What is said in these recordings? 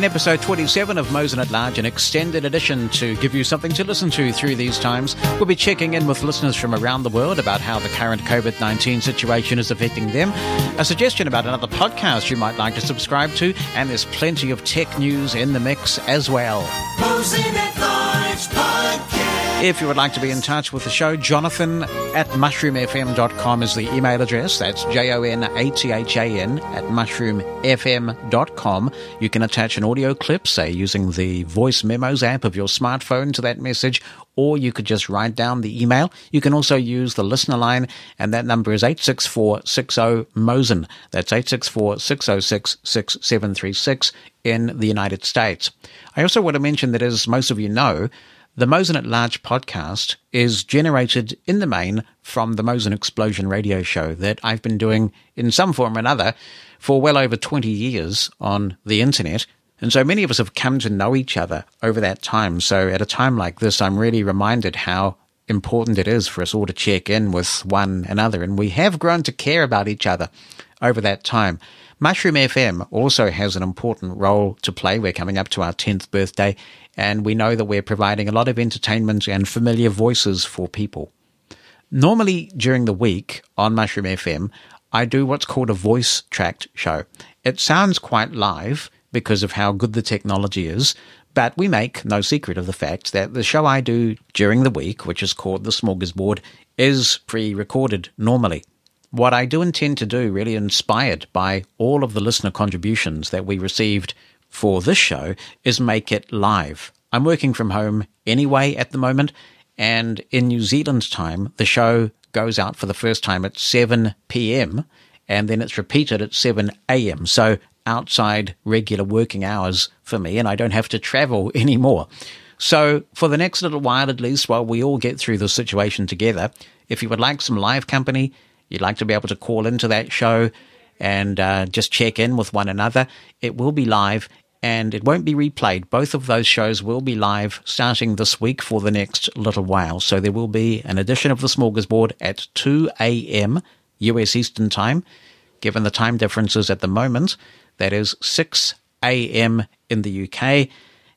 In episode 27 of Mosen at Large, an extended edition to give you something to listen to through these times, we'll be checking in with listeners from around the world about how the current COVID-19 situation is affecting them, a suggestion about another podcast you might like to subscribe to, and there's plenty of tech news in the mix as well. Mosen at Large Podcast. If you would like to be in touch with the show, jonathan@mushroomfm.com is the email address. That's jonathan@mushroomfm.com. You can attach an audio clip, say using the Voice Memos app of your smartphone, to that message, or you could just write down the email. You can also use the listener line, and that number is 864-60-MOSEN. That's 864-606-6736 in the United States. I also want to mention that, as most of you know, the Mosen at Large podcast is generated in the main from the Mosen Explosion radio show that I've been doing in some form or another for well over 20 years on the internet. And so many of us have come to know each other over that time. So at a time like this, I'm really reminded how important it is for us all to check in with one another. And we have grown to care about each other over that time. Mushroom FM also has an important role to play. We're coming up to our 10th birthday, and we know that we're providing a lot of entertainment and familiar voices for people. Normally during the week on Mushroom FM, I do what's called a voice tracked show. It sounds quite live because of how good the technology is, but we make no secret of the fact that the show I do during the week, which is called The Smorgasbord, is pre-recorded normally. What I do intend to do, really inspired by all of the listener contributions that we received for this show, is make it live. I'm working from home anyway at the moment, and in New Zealand time, the show goes out for the first time at 7 p.m., and then it's repeated at 7 a.m., so outside regular working hours for me, and I don't have to travel anymore. So for the next little while, at least, while we all get through this situation together, if you would like some live company, you'd like to be able to call into that show and just check in with one another, it will be live and it won't be replayed. Both of those shows will be live starting this week for the next little while. So there will be an edition of The Smorgasbord at 2 a.m. US Eastern Time. Given the time differences at the moment, that is 6 a.m. in the UK.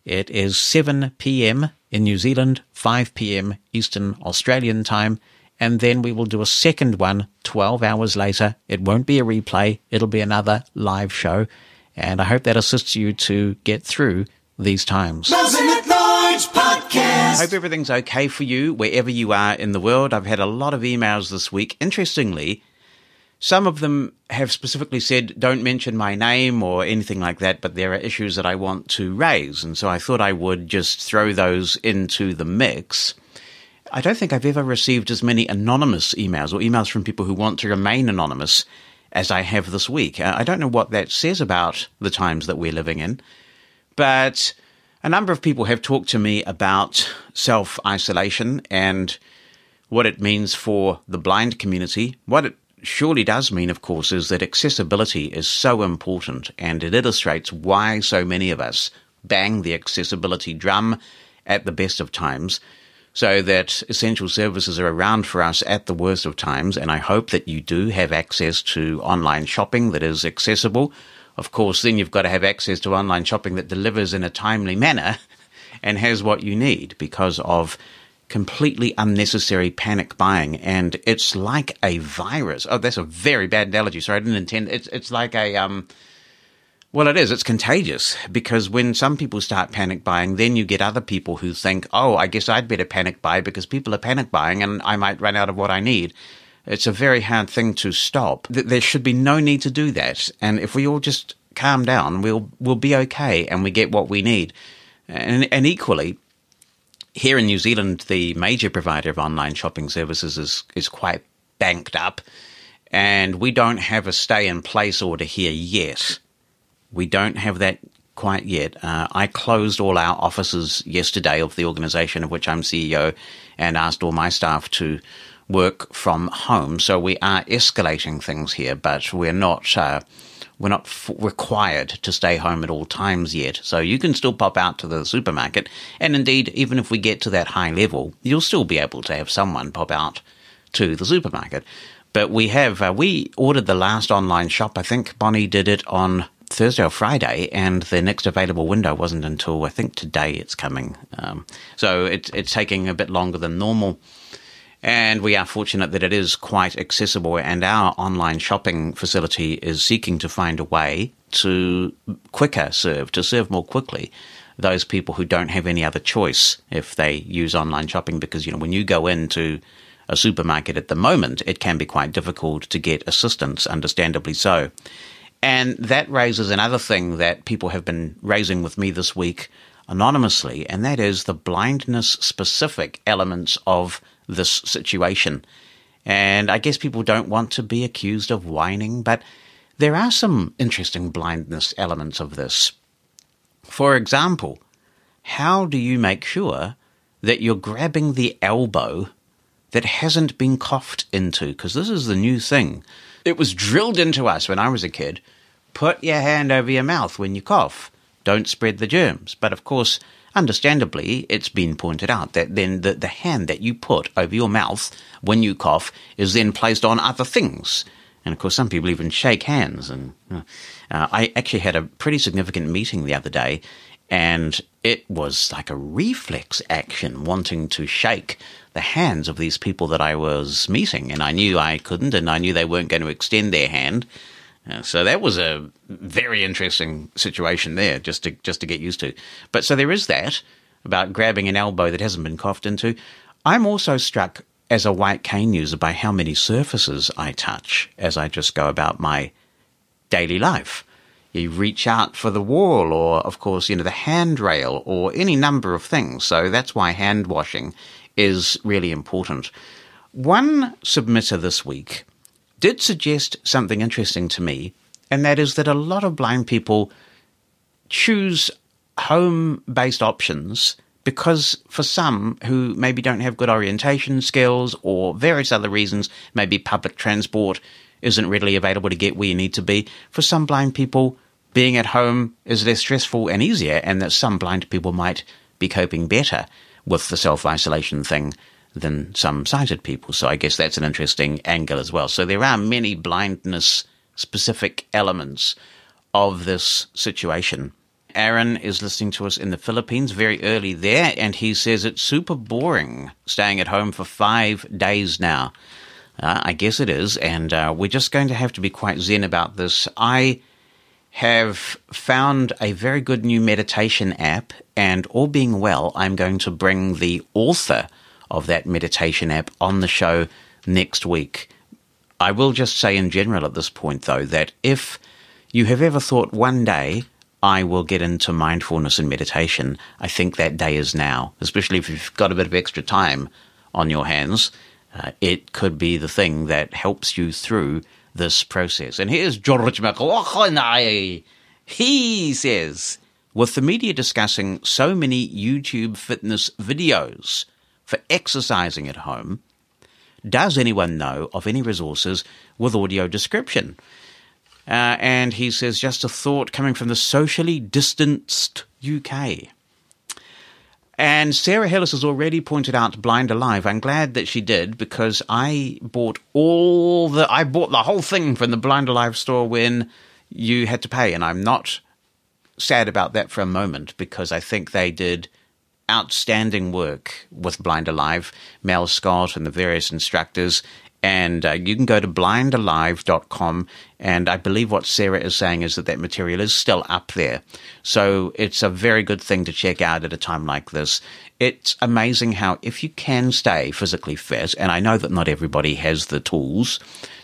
It is 7 p.m. in New Zealand, 5 p.m. Eastern Australian Time. And then we will do a second one 12 hours later. It won't be a replay. It'll be another live show. And I hope that assists you to get through these times. Mosen at Large Podcast. Hope everything's okay for you wherever you are in the world. I've had a lot of emails this week. Interestingly, some of them have specifically said, don't mention my name or anything like that, but there are issues that I want to raise. And so I thought I would just throw those into the mix. I don't think I've ever received as many anonymous emails or emails from people who want to remain anonymous as I have this week. I don't know what that says about the times that we're living in, but a number of people have talked to me about self-isolation and what it means for the blind community. What it surely does mean, of course, is that accessibility is so important, and it illustrates why so many of us bang the accessibility drum at the best of times, so that essential services are around for us at the worst of times. And I hope that you do have access to online shopping that is accessible. Of course, then you've got to have access to online shopping that delivers in a timely manner and has what you need, because of completely unnecessary panic buying. And it's like a virus. Oh, that's a very bad analogy. Sorry, I didn't intend. It's like a... Well, it is. It's contagious, because when some people start panic buying, then you get other people who think, oh, I guess I'd better panic buy because people are panic buying and I might run out of what I need. It's a very hard thing to stop. There should be no need to do that. And if we all just calm down, we'll be okay and we get what we need. And equally, here in New Zealand, the major provider of online shopping services is quite banked up, and we don't have a stay-in-place order here yet. We don't have that quite yet. I closed all our offices yesterday of the organization of which I'm CEO, and asked all my staff to work from home. So we are escalating things here, but we're not required to stay home at all times yet. So you can still pop out to the supermarket. And indeed, even if we get to that high level, you'll still be able to have someone pop out to the supermarket. But we ordered the last online shop. I think Bonnie did it on Thursday or Friday, and the next available window wasn't until I think today it's coming. So it's taking a bit longer than normal. And we are fortunate that it is quite accessible, and our online shopping facility is seeking to find a way to serve more quickly those people who don't have any other choice if they use online shopping, because, you know, when you go into a supermarket at the moment, it can be quite difficult to get assistance, understandably so. And that raises another thing that people have been raising with me this week anonymously, and that is the blindness-specific elements of this situation. And I guess people don't want to be accused of whining, but there are some interesting blindness elements of this. For example, how do you make sure that you're grabbing the elbow that hasn't been coughed into? Because this is the new thing. It was drilled into us when I was a kid. Put your hand over your mouth when you cough. Don't spread the germs. But of course, understandably, it's been pointed out that then the hand that you put over your mouth when you cough is then placed on other things. And of course, some people even shake hands. And I actually had a pretty significant meeting the other day, and it was like a reflex action wanting to shake the hands of these people that I was meeting. And I knew I couldn't, and I knew they weren't going to extend their hand. So that was a very interesting situation there, just to get used to. But so there is that about grabbing an elbow that hasn't been coughed into. I'm also struck as a white cane user by how many surfaces I touch as I just go about my daily life. You reach out for the wall, or of course, you know, the handrail, or any number of things. So that's why hand washing is really important. One submitter this week did suggest something interesting to me, and that is that a lot of blind people choose home-based options because for some who maybe don't have good orientation skills or various other reasons, maybe public transport isn't readily available to get where you need to be. For some blind people, being at home is less stressful and easier, and that some blind people might be coping better with the self-isolation thing than some sighted people. So I guess that's an interesting angle as well. So there are many blindness-specific elements of this situation. Aaron is listening to us in the Philippines very early there, and he says it's super boring staying at home for 5 days now. I guess it is, and we're just going to have to be quite zen about this. I have found a very good new meditation app, and all being well, I'm going to bring the author of that meditation app on the show next week. I will just say in general at this point, though, that if you have ever thought one day I will get into mindfulness and meditation, I think that day is now, especially if you've got a bit of extra time on your hands. It could be the thing that helps you through this process. And here's George McLaughlin. He says, with the media discussing so many YouTube fitness videos for exercising at home, does anyone know of any resources with audio description? And he says, just a thought coming from the socially distanced UK. And Sarah Hillis has already pointed out Blind Alive. I'm glad that she did, because I bought the whole thing from the Blind Alive store when you had to pay. And I'm not sad about that for a moment, because I think they did outstanding work with Blind Alive, Mel Scott and the various instructors. And you can go to blindalive.com, and I believe what Sarah is saying is that material is still up there. So it's a very good thing to check out at a time like this. It's amazing how, if you can stay physically fit, and I know that not everybody has the tools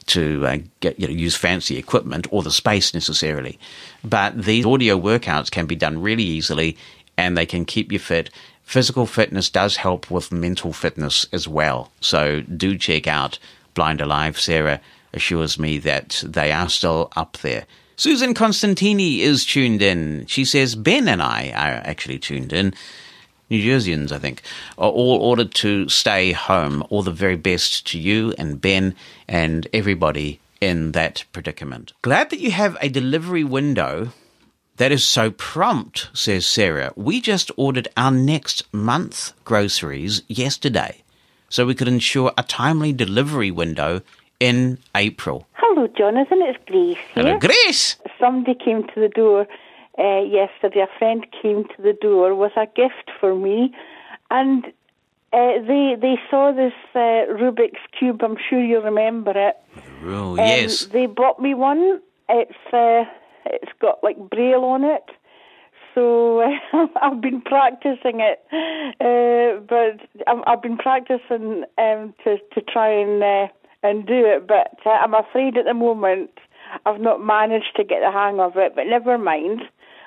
to use fancy equipment or the space necessarily, but these audio workouts can be done really easily, and they can keep you fit. Physical fitness does help with mental fitness as well. So do check out Blind Alive. Sarah assures me that they are still up there. Susan Constantini is tuned in. She says, Ben and I are actually tuned in. New Jerseyans, I think, are all ordered to stay home. All the very best to you and Ben and everybody in that predicament. Glad that you have a delivery window that is so prompt, says Sarah. We just ordered our next month's groceries yesterday, so we could ensure a timely delivery window in April. Hello, Jonathan. It's Grace here. Hello, Grace. somebody came to the door yesterday, a friend came to the door with a gift for me, and they saw this Rubik's Cube. I'm sure you remember it. Oh, yes. They bought me one. It's got like Braille on it. So I've been practicing it, but I've been practicing to try and do it. But I'm afraid at the moment I've not managed to get the hang of it. But never mind,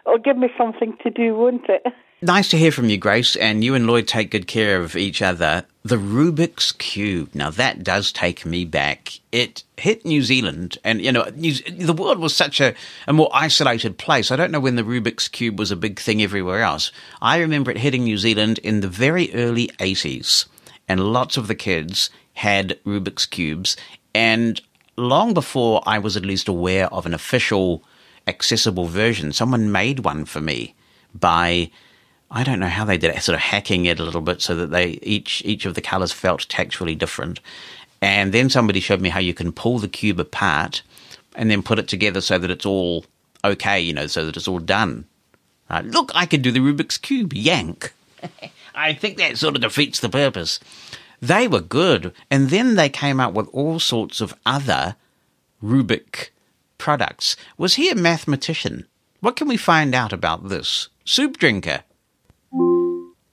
it'll give me something to do, won't it? Nice to hear from you, Grace. And you and Lloyd take good care of each other. The Rubik's Cube. Now, that does take me back. It hit New Zealand, and, you know, the world was such a more isolated place. I don't know when the Rubik's Cube was a big thing everywhere else. I remember it hitting New Zealand in the very early 80s, and lots of the kids had Rubik's Cubes. And long before I was at least aware of an official accessible version, someone made one for me by... I don't know how they did it, sort of hacking it a little bit so that they each of the colours felt tactually different. And then somebody showed me how you can pull the cube apart and then put it together so that it's all okay, you know, so that it's all done. Right? Look, I can do the Rubik's Cube, yank. I think that sort of defeats the purpose. They were good. And then they came out with all sorts of other Rubik products. Was he a mathematician? What can we find out about this? Soup drinker.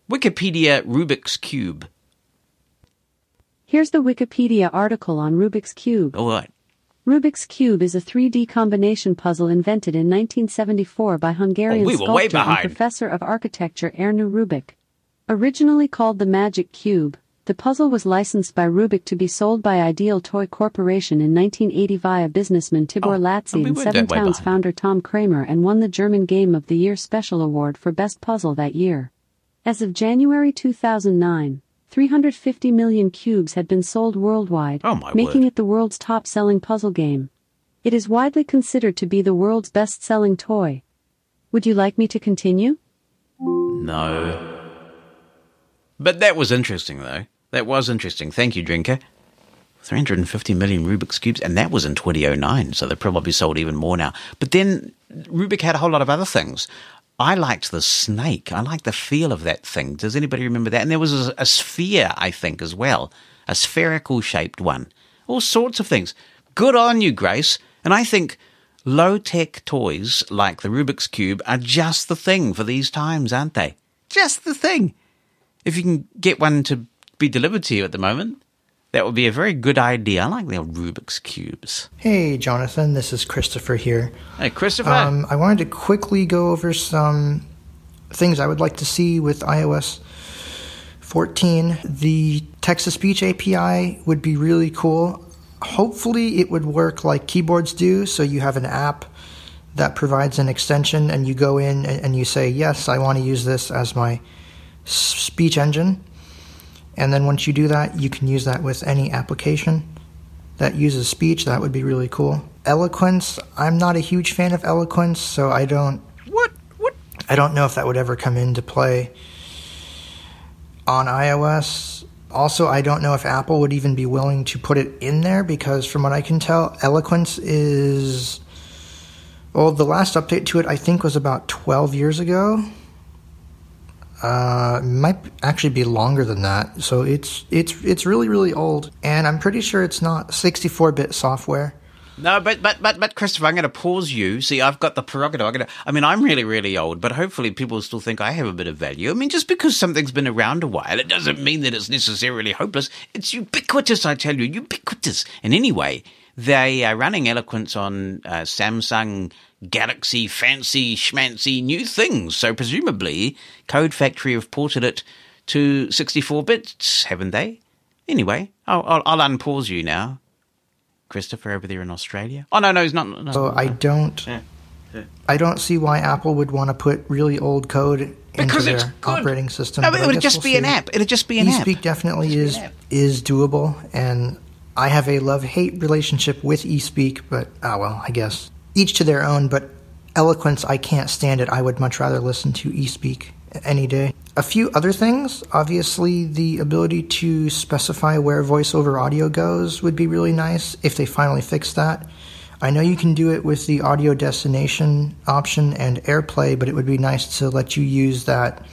Wikipedia Rubik's Cube. Here's the Wikipedia article on Rubik's Cube. All right. Rubik's Cube is a 3D combination puzzle invented in 1974 by Hungarian sculptor and professor of architecture Ernő Rubik. Originally called the Magic Cube, the puzzle was licensed by Rubik to be sold by Ideal Toy Corporation in 1980 via businessman Tibor Latzi and Seven Towns founder Tom Kramer, and won the German Game of the Year Special Award for Best Puzzle that year. As of January 2009, 350 million cubes had been sold worldwide, making it the world's top-selling puzzle game. It is widely considered to be the world's best-selling toy. Would you like me to continue? No. But that was interesting, though. That was interesting. Thank you, Drinker. 350 million Rubik's Cubes, and that was in 2009, so they're probably sold even more now. But then Rubik had a whole lot of other things. I liked the snake. I liked the feel of that thing. Does anybody remember that? And there was a sphere, I think, as well. A spherical-shaped one. All sorts of things. Good on you, Grace. And I think low-tech toys like the Rubik's Cube are just the thing for these times, aren't they? Just the thing. If you can get one to be delivered to you at the moment, that would be a very good idea. I like the old Rubik's Cubes. Hey, Jonathan. This is Christopher here. Hey, Christopher. I wanted to quickly go over some things I would like to see with iOS 14. The text-to-speech API would be really cool. Hopefully, it would work like keyboards do, so you have an app that provides an extension, and you go in and you say, yes, I want to use this as my speech engine. And then once you do that, you can use that with any application that uses speech. That would be really cool. Eloquence. I'm not a huge fan of Eloquence, so I don't... What? I don't know if that would ever come into play on iOS. Also, I don't know if Apple would even be willing to put it in there, because from what I can tell, Eloquence is... Well, the last update to it, I think, was about 12 years ago. Might actually be longer than that. So it's really, really old. And I'm pretty sure it's not 64-bit software. No, but Christopher, I'm going to pause you. See, I've got the prerogative. I'm really, really old, but hopefully people still think I have a bit of value. I mean, just because something's been around a while, it doesn't mean that it's necessarily hopeless. It's ubiquitous, I tell you, ubiquitous. And anyway, they are running Eloquence on Samsung Galaxy, fancy, schmancy, new things. So presumably, Code Factory have ported it to 64-bits, haven't they? Anyway, I'll unpause you now. Christopher over there in Australia. Oh, no, he's not. No, so I don't see why Apple would want to put really old code because into their operating system. No, but it would just be an app. It'll just be an app. eSpeak definitely is doable, and I have a love-hate relationship with eSpeak, but, I guess... Each to their own, but Eloquence, I can't stand it. I would much rather listen to eSpeak any day. A few other things. Obviously, the ability to specify where voiceover audio goes would be really nice if they finally fix that. I know you can do it with the audio destination option and AirPlay, but it would be nice to let you use that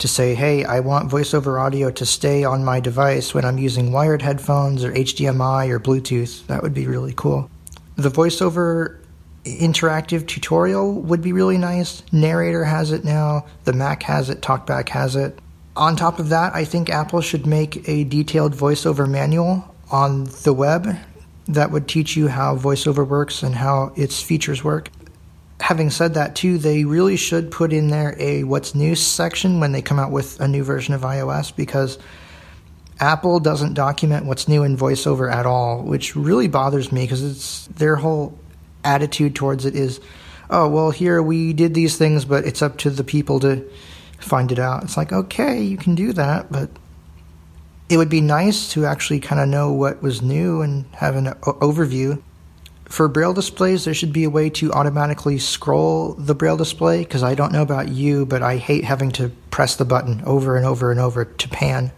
to say, hey, I want VoiceOver audio to stay on my device when I'm using wired headphones or HDMI or Bluetooth. That would be really cool. The VoiceOver interactive tutorial would be really nice. Narrator has it now. The Mac has it. TalkBack has it. On top of that, I think Apple should make a detailed VoiceOver manual on the web that would teach you how VoiceOver works and how its features work. Having said that, too, they really should put in there a what's new section when they come out with a new version of iOS, because Apple doesn't document what's new in VoiceOver at all, which really bothers me because it's their whole attitude towards it is, oh, well, here we did these things, but it's up to the people to find it out. It's like, okay, you can do that, but it would be nice to actually kind of know what was new and have an overview. For Braille displays, there should be a way to automatically scroll the Braille display, because I don't know about you, but I hate having to press the button over and over and over to pan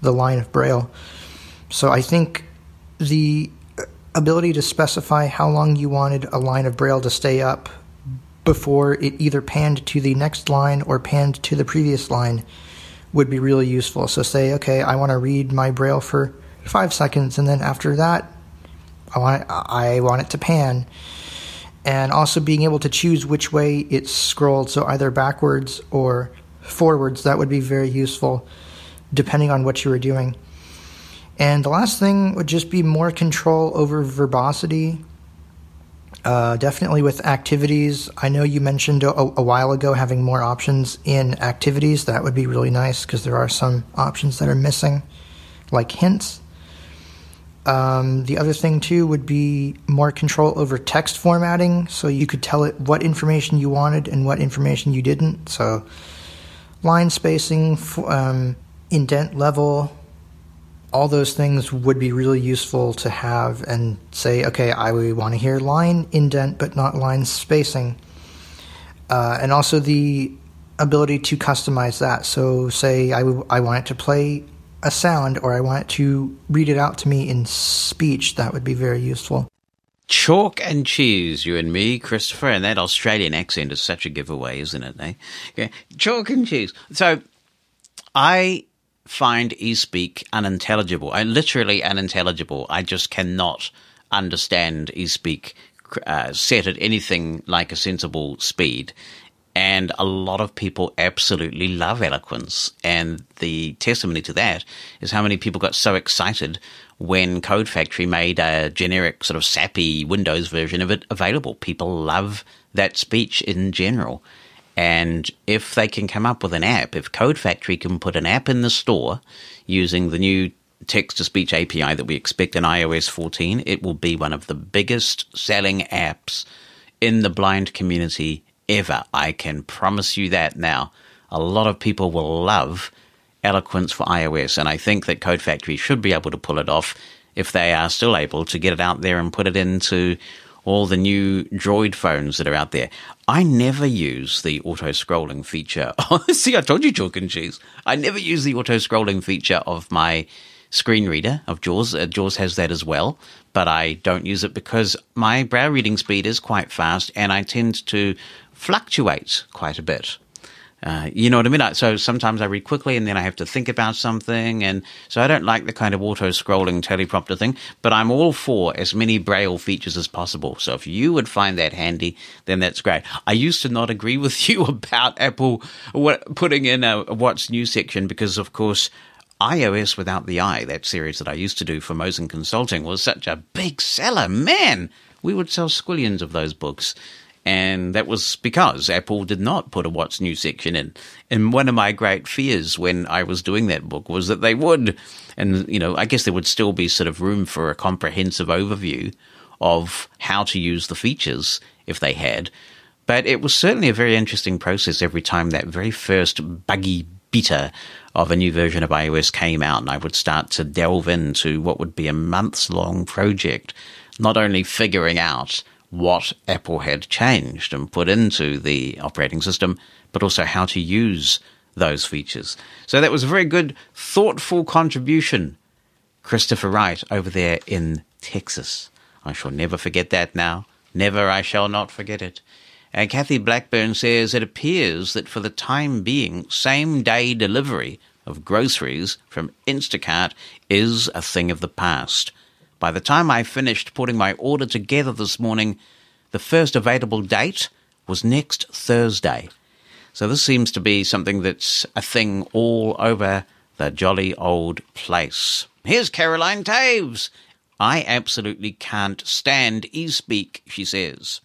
the line of Braille. So I think the ability to specify how long you wanted a line of Braille to stay up before it either panned to the next line or panned to the previous line would be really useful. So say, okay, I want to read my Braille for 5 seconds, and then after that, I want it to pan. And also being able to choose which way it's scrolled, so either backwards or forwards, that would be very useful depending on what you were doing. And the last thing would just be more control over verbosity, definitely with activities. I know you mentioned a while ago having more options in activities. That would be really nice, because there are some options that are missing, like hints. The other thing, too, would be more control over text formatting, so you could tell it what information you wanted and what information you didn't. So line spacing, indent level, all those things would be really useful to have and say, okay, I want to hear line indent but not line spacing. And also the ability to customize that. So say I want it to play a sound, or I want it to read it out to me in speech. That would be very useful. Chalk and cheese, you and me, Christopher, and that Australian accent is such a giveaway, isn't it, eh? Okay. Chalk and cheese. So I find eSpeak unintelligible, literally unintelligible. I just cannot understand eSpeak set at anything like a sensible speed. And a lot of people absolutely love Eloquence. And the testimony to that is how many people got so excited when Code Factory made a generic sort of sappy Windows version of it available. People love that speech in general. And if they can come up with an app, if Code Factory can put an app in the store using the new text-to-speech API that we expect in iOS 14, it will be one of the biggest selling apps in the blind community ever. I can promise you that now. A lot of people will love Eloquence for iOS, and I think that Code Factory should be able to pull it off if they are still able to get it out there and put it into all the new Droid phones that are out there. I never use the auto-scrolling feature. See, I told you, chalk and cheese. I never use the auto-scrolling feature of my screen reader of JAWS. JAWS has that as well, but I don't use it because my Braille reading speed is quite fast, and I tend to fluctuates quite a bit. You know what I mean? So sometimes I read quickly and then I have to think about something. And so I don't like the kind of auto-scrolling teleprompter thing, but I'm all for as many Braille features as possible. So if you would find that handy, then that's great. I used to not agree with you about Apple putting in a what's new section because, of course, iOS Without the I, that series that I used to do for Mosen Consulting, was such a big seller. Man, we would sell squillions of those books. And that was because Apple did not put a what's new section in. And one of my great fears when I was doing that book was that they would. And, you know, I guess there would still be sort of room for a comprehensive overview of how to use the features if they had. But it was certainly a very interesting process every time that very first buggy beta of a new version of iOS came out. And I would start to delve into what would be a months-long project, not only figuring out what Apple had changed and put into the operating system, but also how to use those features. So that was a very good, thoughtful contribution, Christopher Wright, over there in Texas. I shall never forget that now. Never, I shall not forget it. And Kathy Blackburn says, it appears that for the time being, same-day delivery of groceries from Instacart is a thing of the past. By the time I finished putting my order together this morning, the first available date was next Thursday. So this seems to be something that's a thing all over the jolly old place. Here's Caroline Taves. I absolutely can't stand eSpeak, she says.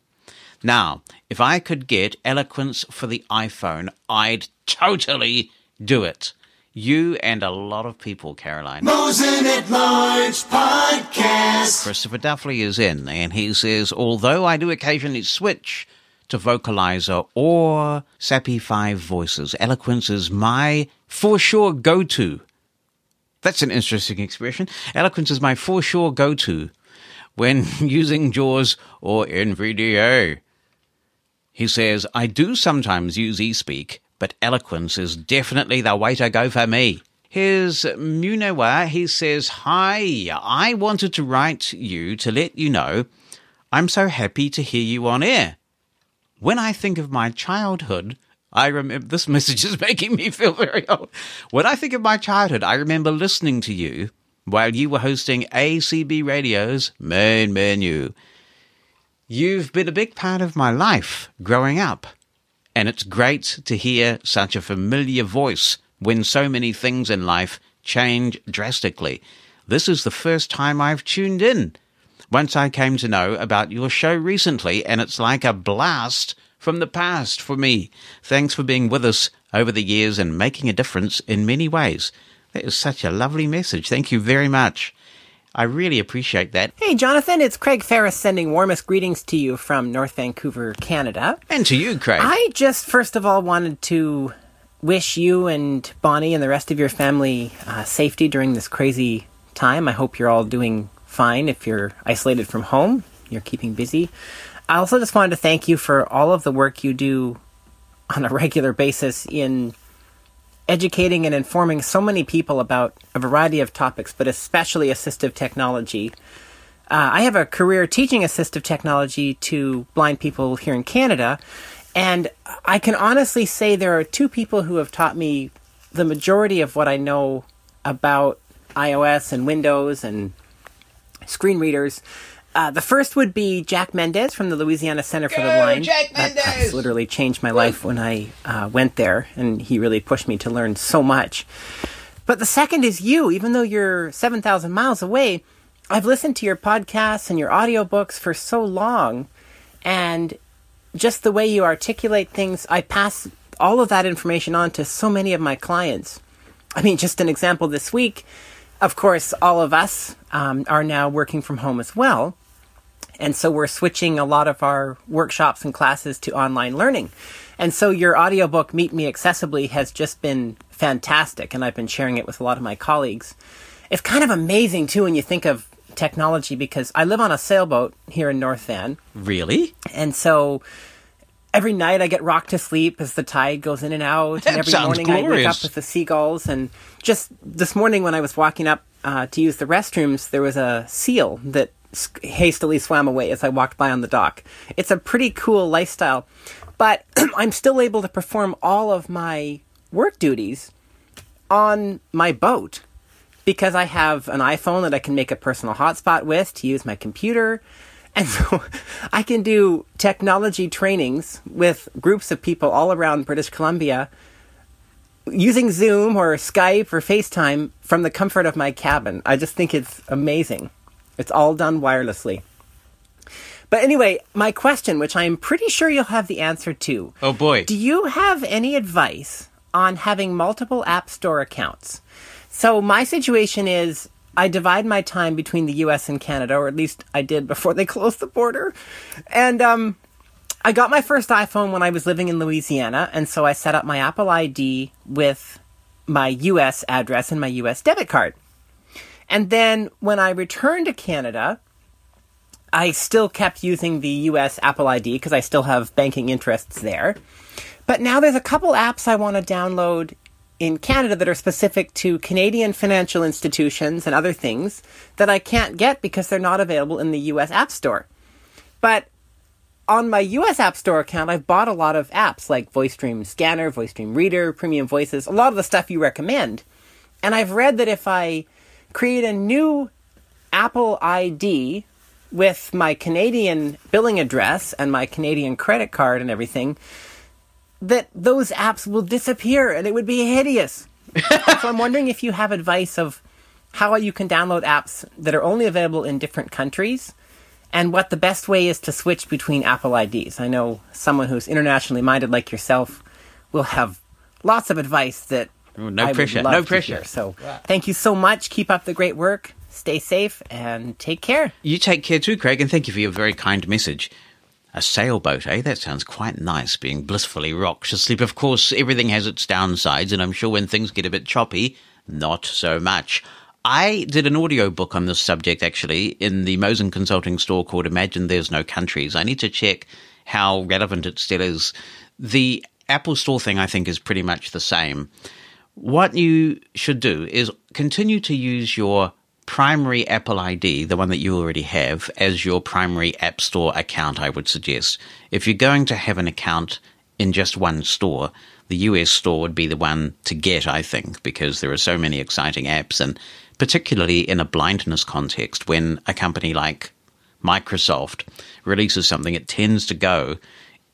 Now, if I could get Eloquence for the iPhone, I'd totally do it. You and a lot of people, Caroline. Mosen at Large podcast. Christopher Duffley is in, and he says, although I do occasionally switch to Vocalizer or Sappy 5 Voices, Eloquence is my for sure go-to. That's an interesting expression. Eloquence is my for sure go-to when using JAWS or NVDA. He says, I do sometimes use eSpeak, but Eloquence is definitely the way to go for me. Here's Munawa. He says, hi, I wanted to write to you to let you know I'm so happy to hear you on air. When I think of my childhood, I remember... This message is making me feel very old. When I think of my childhood, I remember listening to you while you were hosting ACB Radio's Main Menu. You've been a big part of my life growing up. And it's great to hear such a familiar voice when so many things in life change drastically. This is the first time I've tuned in. Once I came to know about your show recently, and it's like a blast from the past for me. Thanks for being with us over the years and making a difference in many ways. That is such a lovely message. Thank you very much. I really appreciate that. Hey, Jonathan, it's Craig Ferris sending warmest greetings to you from North Vancouver, Canada. And to you, Craig. I just, first of all, wanted to wish you and Bonnie and the rest of your family safety during this crazy time. I hope you're all doing fine. If you're isolated from home, you're keeping busy. I also just wanted to thank you for all of the work you do on a regular basis in educating and informing so many people about a variety of topics, but especially assistive technology. I have a career teaching assistive technology to blind people here in Canada, and I can honestly say there are two people who have taught me the majority of what I know about iOS and Windows and screen readers. The first would be Jack Mendez from the Louisiana Center for the Blind. Jack Mendez! That literally changed my life when I went there, and he really pushed me to learn so much. But the second is you. Even though you're 7,000 miles away, I've listened to your podcasts and your audiobooks for so long, and just the way you articulate things, I pass all of that information on to so many of my clients. I mean, just an example this week, of course, all of us are now working from home as well. And so we're switching a lot of our workshops and classes to online learning. And so your audiobook, Meet Me Accessibly, has just been fantastic. And I've been sharing it with a lot of my colleagues. It's kind of amazing, too, when you think of technology, because I live on a sailboat here in North Van. Really? And so every night I get rocked to sleep as the tide goes in and out. That and every morning glorious. I wake up with the seagulls. And just this morning when I was walking up to use the restrooms, there was a seal that hastily swam away as I walked by on the dock. It's a pretty cool lifestyle, but I'm still able to perform all of my work duties on my boat because I have an iPhone that I can make a personal hotspot with to use my computer. And so I can do technology trainings with groups of people all around British Columbia using Zoom or Skype or FaceTime from the comfort of my cabin. I just think it's amazing. It's all done wirelessly. But anyway, my question, which I'm pretty sure you'll have the answer to. Oh, boy. Do you have any advice on having multiple App Store accounts? So my situation is I divide my time between the U.S. and Canada, or at least I did before they closed the border. And I got my first iPhone when I was living in Louisiana, and so I set up my Apple ID with my U.S. address and my U.S. debit card. And then when I returned to Canada, I still kept using the U.S. Apple ID because I still have banking interests there. But now there's a couple apps I want to download in Canada that are specific to Canadian financial institutions and other things that I can't get because they're not available in the US App Store. But on my US App Store account, I've bought a lot of apps like VoiceStream Scanner, VoiceStream Reader, Premium Voices, a lot of the stuff you recommend. And I've read that if I create a new Apple ID with my Canadian billing address and my Canadian credit card and everything, that those apps will disappear and it would be hideous. So I'm wondering if you have advice of how you can download apps that are only available in different countries and what the best way is to switch between Apple IDs. I know someone who's internationally minded like yourself will have lots of advice that No pressure. So thank you so much. Keep up the great work. Stay safe and take care. You take care too, Craig, and thank you for your very kind message. A sailboat, eh? That sounds quite nice, being blissfully rocked to sleep. Of course, everything has its downsides, and I'm sure when things get a bit choppy, not so much. I did an audiobook on this subject, actually, in the Mosen Consulting store called Imagine There's No Countries. I need to check how relevant it still is. The Apple Store thing, I think, is pretty much the same. What you should do is continue to use your primary Apple ID, the one that you already have, as your primary App Store account, I would suggest. If you're going to have an account in just one store, the US store would be the one to get, I think, because there are so many exciting apps, and particularly in a blindness context, when a company like Microsoft releases something, it tends to go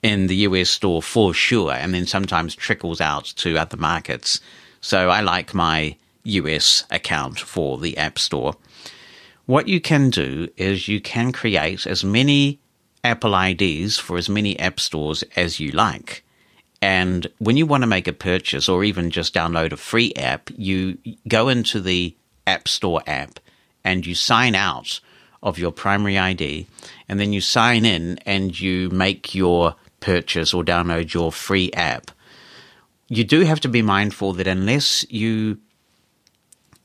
in the US store for sure, and then sometimes trickles out to other markets. So I like my US account for the App Store. What you can do is you can create as many Apple IDs for as many App Stores as you like. And when you want to make a purchase or even just download a free app, you go into the App Store app and you sign out of your primary ID, and then you sign in and you make your purchase or download your free app. You do have to be mindful that unless you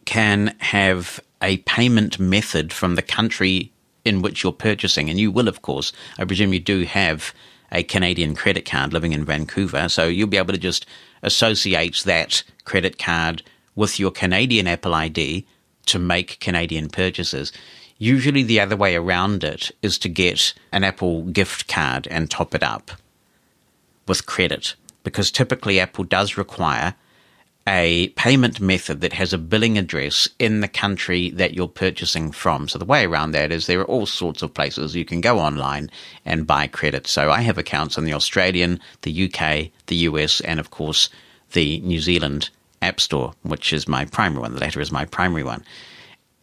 can have a payment method from the country in which you're purchasing, and you will, of course, I presume you do have a Canadian credit card living in Vancouver, so you'll be able to just associate that credit card with your Canadian Apple ID to make Canadian purchases. Usually the other way around it is to get an Apple gift card and top it up with credit, because typically Apple does require a payment method that has a billing address in the country that you're purchasing from. So the way around that is there are all sorts of places you can go online and buy credit. So I have accounts in the Australian, the UK, the US, and of course the New Zealand App Store, which is my primary one. The latter is my primary one.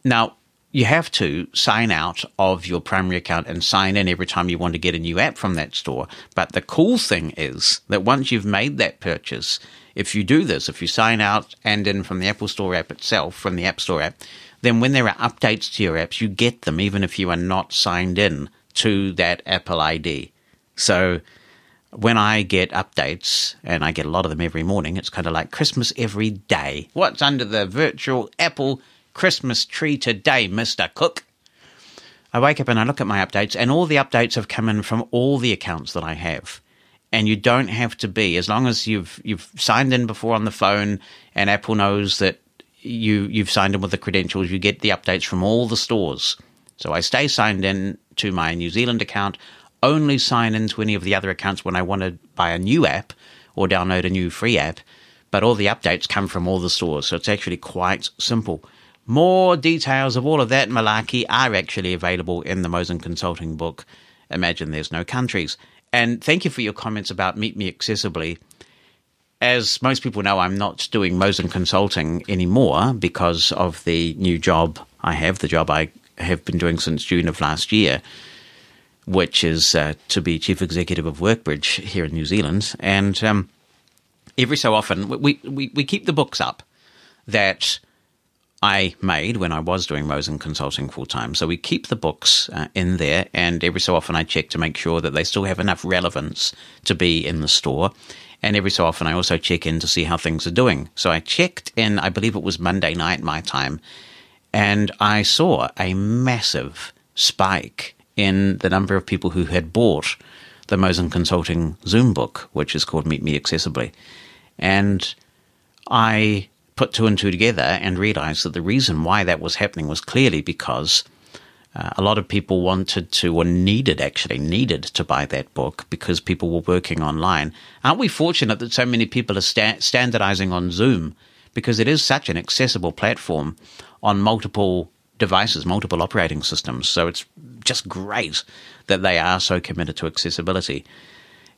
Now, you have to sign out of your primary account and sign in every time you want to get a new app from that store. But the cool thing is that once you've made that purchase, if you do this, if you sign out and in from the Apple Store app itself, from the App Store app, then when there are updates to your apps, you get them even if you are not signed in to that Apple ID. So when I get updates, and I get a lot of them every morning, it's kind of like Christmas every day. What's under the virtual Apple Christmas tree today, Mr. Cook? I wake up and I look at my updates, and all the updates have come in from all the accounts that I have. And you don't have to be, as long as you've signed in before on the phone and Apple knows that you've signed in with the credentials, you get the updates from all the stores. So I stay signed in to my New Zealand account, only sign in to any of the other accounts when I want to buy a new app or download a new free app, but all the updates come from all the stores. So it's actually quite simple. More details of all of that malarkey are actually available in the Mosen Consulting book, Imagine There's No Countries. And thank you for your comments about Meet Me Accessibly. As most people know, I'm not doing Mosen Consulting anymore because of the new job I have, the job I have been doing since June of last year, which is to be Chief Executive of Workbridge here in New Zealand. And every so often, we keep the books up that I made when I was doing Mosen Consulting full-time. So we keep the books in there, and every so often I check to make sure that they still have enough relevance to be in the store. And every so often I also check in to see how things are doing. So I checked in, I believe it was Monday night my time, and I saw a massive spike in the number of people who had bought the Mosen Consulting Zoom book, which is called Meet Me Accessibly. And I put two and two together and realized that the reason why that was happening was clearly because a lot of people wanted to, or needed to buy that book because people were working online. Aren't we fortunate that so many people are standardizing on Zoom, because it is such an accessible platform on multiple devices, multiple operating systems. So it's just great that they are so committed to accessibility.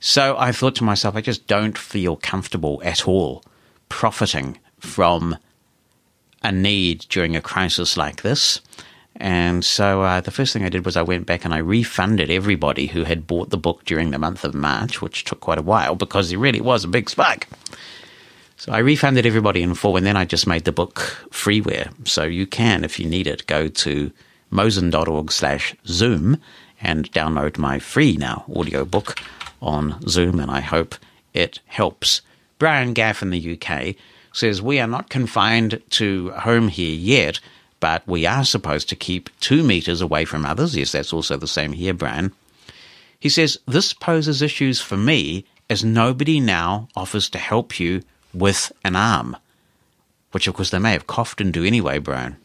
So I thought to myself, I just don't feel comfortable at all profiting from a need during a crisis like this. And so the first thing I did was I went back and I refunded everybody who had bought the book during the month of March, which took quite a while because there really was a big spike. So I refunded everybody in full, and then I just made the book freeware. So you can, if you need it, go to mosen.org/Zoom and download my free now audiobook on Zoom, and I hope it helps. Brian Gaff in the UK says, we are not confined to home here yet, but we are supposed to keep 2 meters away from others. Yes, that's also the same here, Brian. He says, this poses issues for me as nobody now offers to help you with an arm, which of course they may have coughed and do anyway, Brian.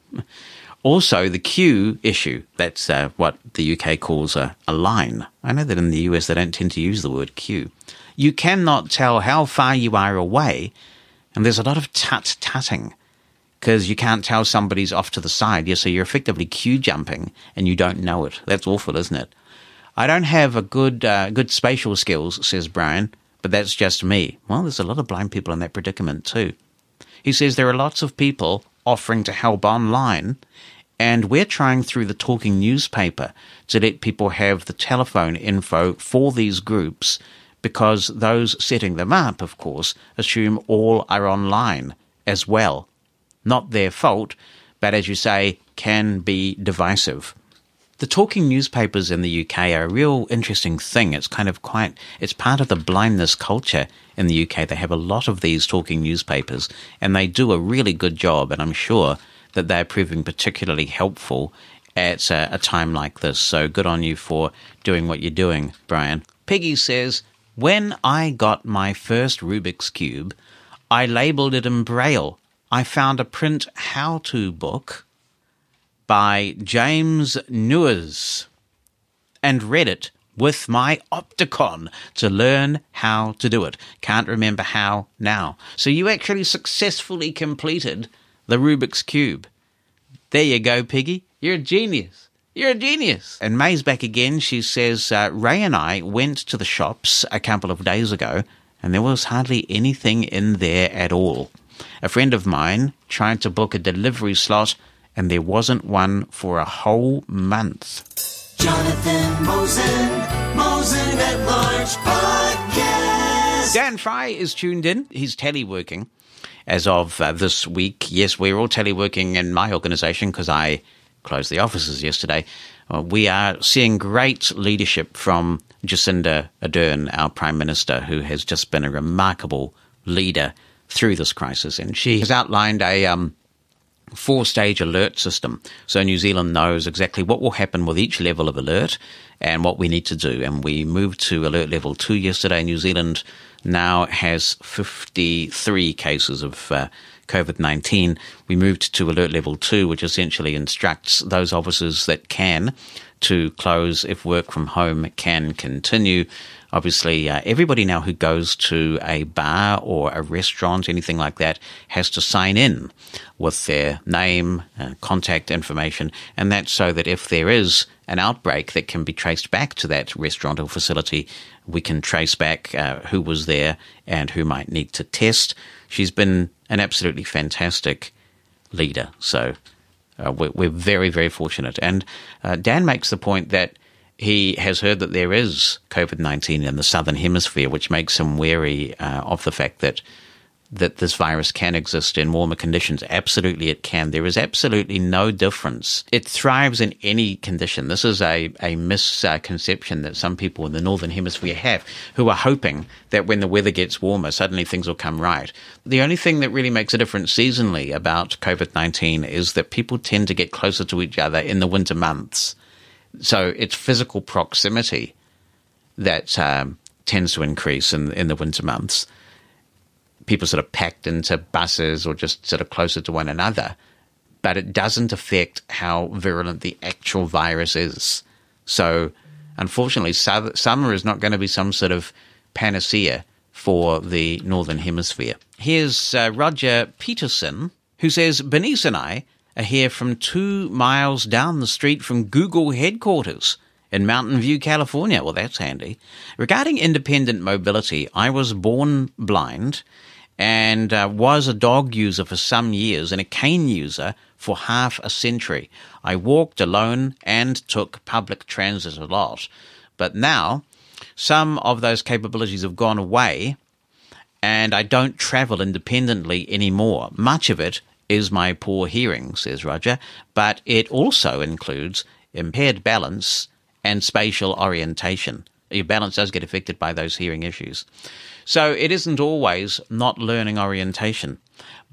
Also, the queue issue, that's what the UK calls a line. I know that in the US they don't tend to use the word queue. You cannot tell how far you are away, and there's a lot of tutting because you can't tell somebody's off to the side. Yeah, so you're effectively queue jumping and you don't know it. That's awful, isn't it? I don't have a good spatial skills, says Brian, but that's just me. Well, there's a lot of blind people in that predicament too. He says there are lots of people offering to help online, and we're trying through the talking newspaper to let people have the telephone info for these groups because those setting them up, of course, assume all are online as well. Not their fault, but as you say, can be divisive. The talking newspapers in the UK are a real interesting thing. It's kind of it's part of the blindness culture in the UK. They have a lot of these talking newspapers and they do a really good job. And I'm sure that they're proving particularly helpful at a time like this. So good on you for doing what you're doing, Brian. Peggy says, when I got my first Rubik's Cube, I labeled it in Braille. I found a print how-to book by James Newers and read it with my Opticon to learn how to do it. Can't remember how now. So you actually successfully completed the Rubik's Cube. There you go, Peggy. You're a genius. You're a genius. And May's back again. She says, Ray and I went to the shops a couple of days ago and there was hardly anything in there at all. A friend of mine tried to book a delivery slot and there wasn't one for a whole month. Jonathan Mosen at Large podcast. Dan Fry is tuned in. He's teleworking as of this week. Yes, we're all teleworking in my organisation because I closed the offices yesterday. We are seeing great leadership from Jacinda Ardern, our Prime Minister, who has just been a remarkable leader through this crisis. And she has outlined a four-stage alert system. So New Zealand knows exactly what will happen with each level of alert and what we need to do. And we moved to alert level 2 yesterday. New Zealand now has 53 cases of COVID-19. We moved to alert level 2, which essentially instructs those offices that can to close if work from home can continue. Obviously, everybody now who goes to a bar or a restaurant, anything like that, has to sign in with their name and contact information. And that's so that if there is an outbreak that can be traced back to that restaurant or facility, we can trace back who was there and who might need to test. She's been an absolutely fantastic leader. So we're very, very fortunate. And Dan makes the point that he has heard that there is COVID-19 in the Southern Hemisphere, which makes him wary of the fact that this virus can exist in warmer conditions. Absolutely, it can. There is absolutely no difference. It thrives in any condition. This is a misconception that some people in the Northern Hemisphere have, who are hoping that when the weather gets warmer, suddenly things will come right. The only thing that really makes a difference seasonally about COVID-19 is that people tend to get closer to each other in the winter months. So it's physical proximity that tends to increase in the winter months. people sort of packed into buses or just sort of closer to one another, but it doesn't affect how virulent the actual virus is. So unfortunately, summer is not going to be some sort of panacea for the Northern Hemisphere. Here's Roger Peterson, who says, Bernice and I are here from 2 miles down the street from Google headquarters in Mountain View, California. Well, that's handy. Regarding independent mobility, I was born blind and was a dog user for some years and a cane user for half a century. I walked alone and took public transit a lot. But now some of those capabilities have gone away and I don't travel independently anymore. Much of it is my poor hearing, says Roger, but it also includes impaired balance and spatial orientation. Your balance does get affected by those hearing issues. So it isn't always not learning orientation.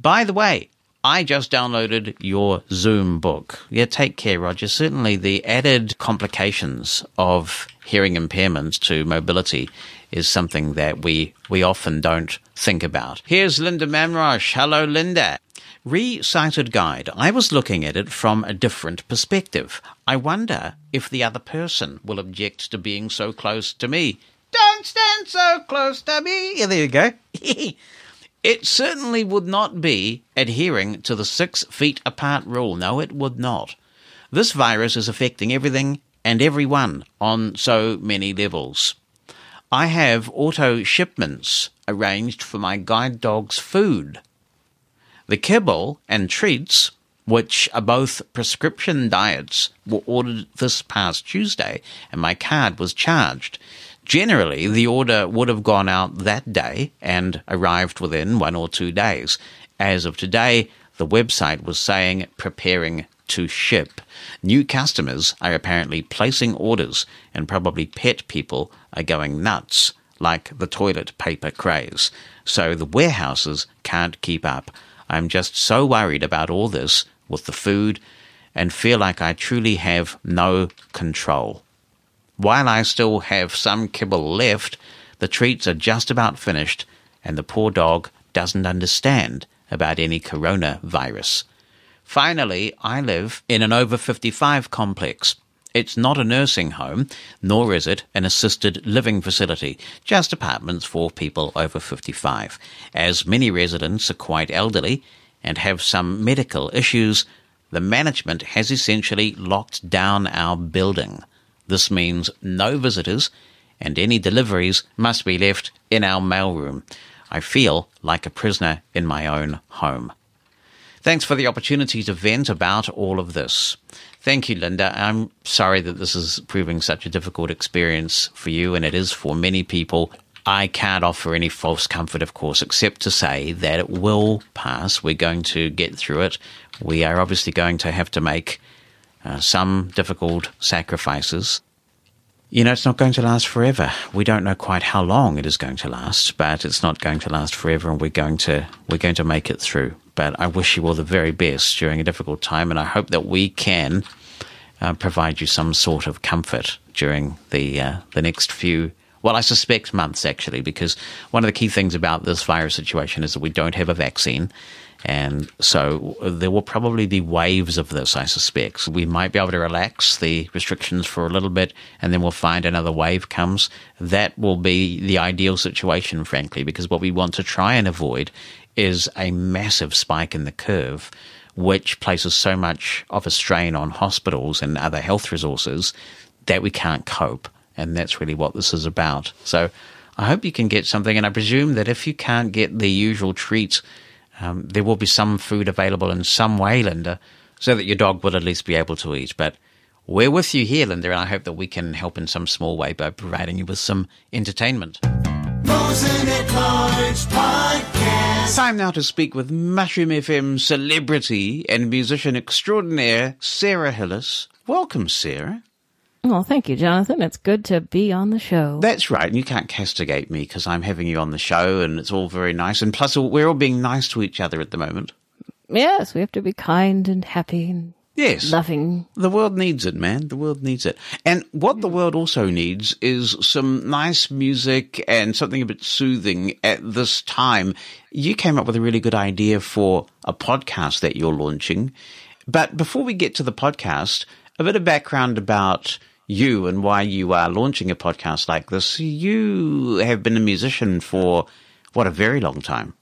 By the way, I just downloaded your Zoom book. Yeah, take care, Roger. Certainly the added complications of hearing impairments to mobility is something that we often don't think about. Here's Linda Mamrosh. Hello, Linda. Recited guide. I was looking at it from a different perspective. I wonder if the other person will object to being so close to me. Don't stand so close to me. Yeah, there you go. It certainly would not be adhering to the 6 feet apart rule. No, it would not. This virus is affecting everything and everyone on so many levels. I have auto shipments arranged for my guide dog's food. The kibble and treats, which are both prescription diets, were ordered this past Tuesday, and my card was charged. Generally, the order would have gone out that day and arrived within 1 or 2 days. As of today, the website was saying preparing to ship. New customers are apparently placing orders, and probably pet people are going nuts, like the toilet paper craze. So the warehouses can't keep up. I'm just so worried about all this with the food and feel like I truly have no control. While I still have some kibble left, the treats are just about finished and the poor dog doesn't understand about any coronavirus. Finally, I live in an over 55 complex. It's not a nursing home, nor is it an assisted living facility, just apartments for people over 55. As many residents are quite elderly and have some medical issues, the management has essentially locked down our building. This means no visitors and any deliveries must be left in our mailroom. I feel like a prisoner in my own home. Thanks for the opportunity to vent about all of this. Thank you, Linda. I'm sorry that this is proving such a difficult experience for you, and it is for many people. I can't offer any false comfort, of course, except to say that it will pass. We're going to get through it. We are obviously going to have to make some difficult sacrifices. You know, it's not going to last forever. We don't know quite how long it is going to last, but it's not going to last forever, and we're going to make it through. But I wish you all the very best during a difficult time, and I hope that we can provide you some sort of comfort during the next few, well, I suspect months, actually, because one of the key things about this virus situation is that we don't have a vaccine, and so there will probably be waves of this, I suspect. So we might be able to relax the restrictions for a little bit, and then we'll find another wave comes. That will be the ideal situation, frankly, because what we want to try and avoid is a massive spike in the curve, which places so much of a strain on hospitals and other health resources that we can't cope. And that's really what this is about. So I hope you can get something. And I presume that if you can't get the usual treat, there will be some food available in some way, Linda, so that your dog will at least be able to eat. But we're with you here, Linda, and I hope that we can help in some small way by providing you with some entertainment. Mosen at Large podcast. Time now to speak with Mushroom FM celebrity and musician extraordinaire, Sarah Hillis. Welcome, Sarah. Well, thank you, Jonathan. It's good to be on the show. That's right, and you can't castigate me because I'm having you on the show and it's all very nice. And plus, we're all being nice to each other at the moment. Yes, we have to be kind and happy and Yes. Loving. The world needs it, man. The world needs it. And what the world also needs is some nice music and something a bit soothing at this time. You came up with a really good idea for a podcast that you're launching. But before we get to the podcast, a bit of background about you and why you are launching a podcast like this. You have been a musician for, what, a very long time.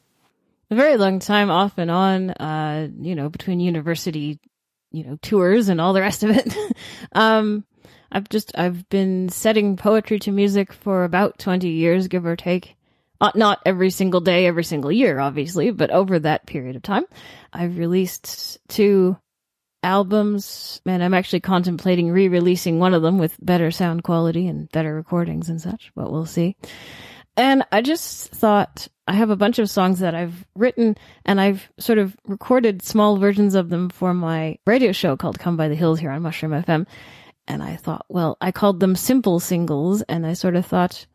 A very long time, off and on, between university tours and all the rest of it. I've been setting poetry to music for about 20 years, give or take. Not every single day, every single year, obviously, but over that period of time, I've released 2 albums, and I'm actually contemplating re-releasing one of them with better sound quality and better recordings and such, but we'll see. And I just thought, I have a bunch of songs that I've written, and I've sort of recorded small versions of them for my radio show called Come by the Hills here on Mushroom FM. And I thought, well, I called them simple singles, and I sort of thought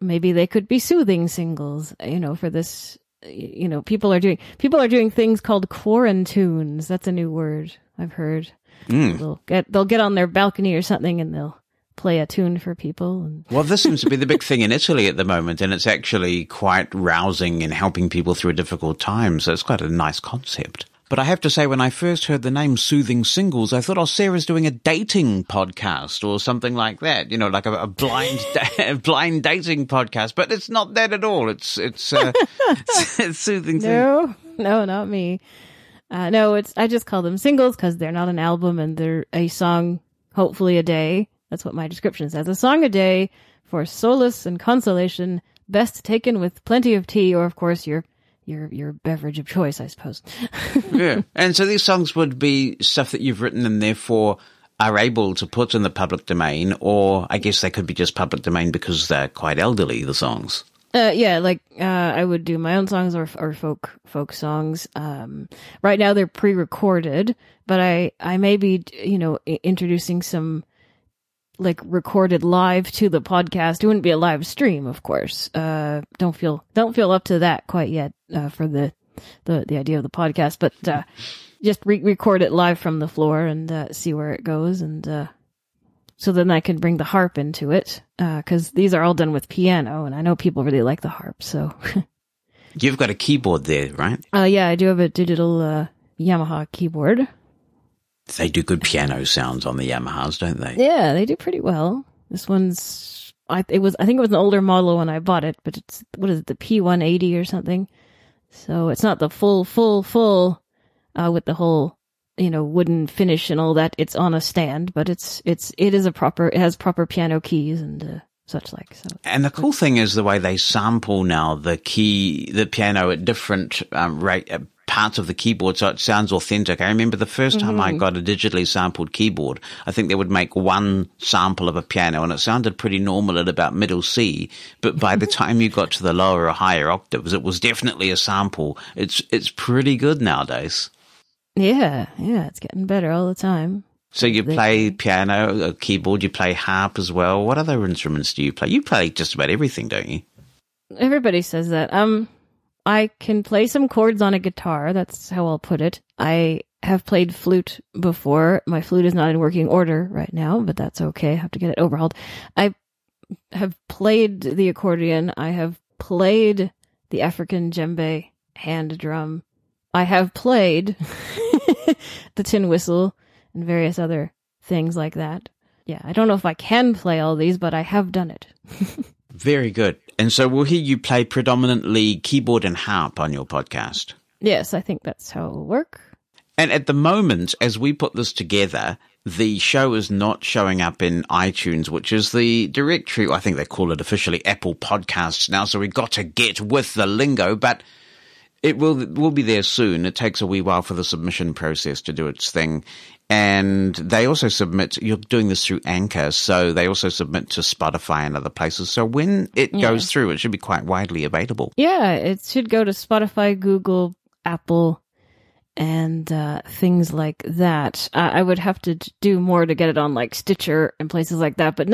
maybe they could be soothing singles, for this, people are doing things called quarantunes. That's a new word I've heard. Mm. They'll get on their balcony or something, and they'll play a tune for people. Well, this seems to be the big thing in Italy at the moment, and it's actually quite rousing and helping people through a difficult time, so it's quite a nice concept. But I have to say, when I first heard the name Soothing Singles, I thought, Sarah's doing a dating podcast or something like that, like a blind dating podcast, but it's not that at all. It's Soothing Singles. No, not me. I just call them singles because they're not an album, and they're a song, hopefully a day. That's what my description says. A song a day for solace and consolation, best taken with plenty of tea, or of course your beverage of choice, I suppose. Yeah. And so these songs would be stuff that you've written and therefore are able to put in the public domain, or I guess they could be just public domain because they're quite elderly, the songs. I would do my own songs or folk songs. Right now they're pre-recorded, but I may be, introducing some recorded live to the podcast. It wouldn't be a live stream, of course. Don't feel up to that quite yet for the idea of the podcast, but just record it live from the floor and see where it goes, and so then I can bring the harp into it, because these are all done with piano, and I know people really like the harp, so. You've got a keyboard there, right? I do have a digital Yamaha keyboard. They do good piano sounds on the Yamahas, don't they? Yeah, they do pretty well. This one's, I think it was an older model when I bought it, but it's, what is it, the P180 or something? So it's not the full, with the whole, wooden finish and all that. It's on a stand, but it has proper piano keys and such like. So. And the cool thing is the way they sample now the piano at different rate. Parts of the keyboard, so it sounds authentic. I remember the first time I got a digitally sampled keyboard, I think they would make one sample of a piano, and it sounded pretty normal at about middle C, but by the time you got to the lower or higher octaves, it was definitely a sample. It's pretty good nowadays. Yeah, it's getting better all the time. So you play piano, a keyboard, you play harp as well. What other instruments do you play? You play just about everything, don't you? Everybody says that. I can play some chords on a guitar. That's how I'll put it. I have played flute before. My flute is not in working order right now, but that's okay. I have to get it overhauled. I have played the accordion. I have played the African djembe hand drum. I have played the tin whistle and various other things like that. Yeah, I don't know if I can play all these, but I have done it. Very good. And so we'll hear you play predominantly keyboard and harp on your podcast. Yes, I think that's how it will work. And at the moment, as we put this together, the show is not showing up in iTunes, which is the directory. I think they call it officially Apple Podcasts now, so we've got to get with the lingo, but it will be there soon. It takes a wee while for the submission process to do its thing. And they also submit, you're doing this through Anchor, so they also submit to Spotify and other places. So when it goes through, it should be quite widely available. Yeah, it should go to Spotify, Google, Apple, and things like that. I would have to do more to get it on Stitcher and places like that, but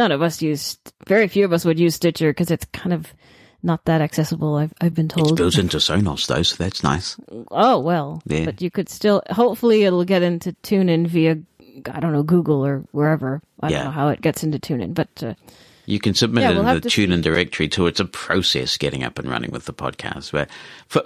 very few of us would use Stitcher because it's kind of not that accessible, I've been told. It's built into Sonos, though, so that's nice. Oh, well. Yeah. But you could still, hopefully it'll get into TuneIn via, I don't know, Google or wherever. I don't know how it gets into TuneIn, but... you can submit it in the TuneIn directory too. It's a process getting up and running with the podcast. But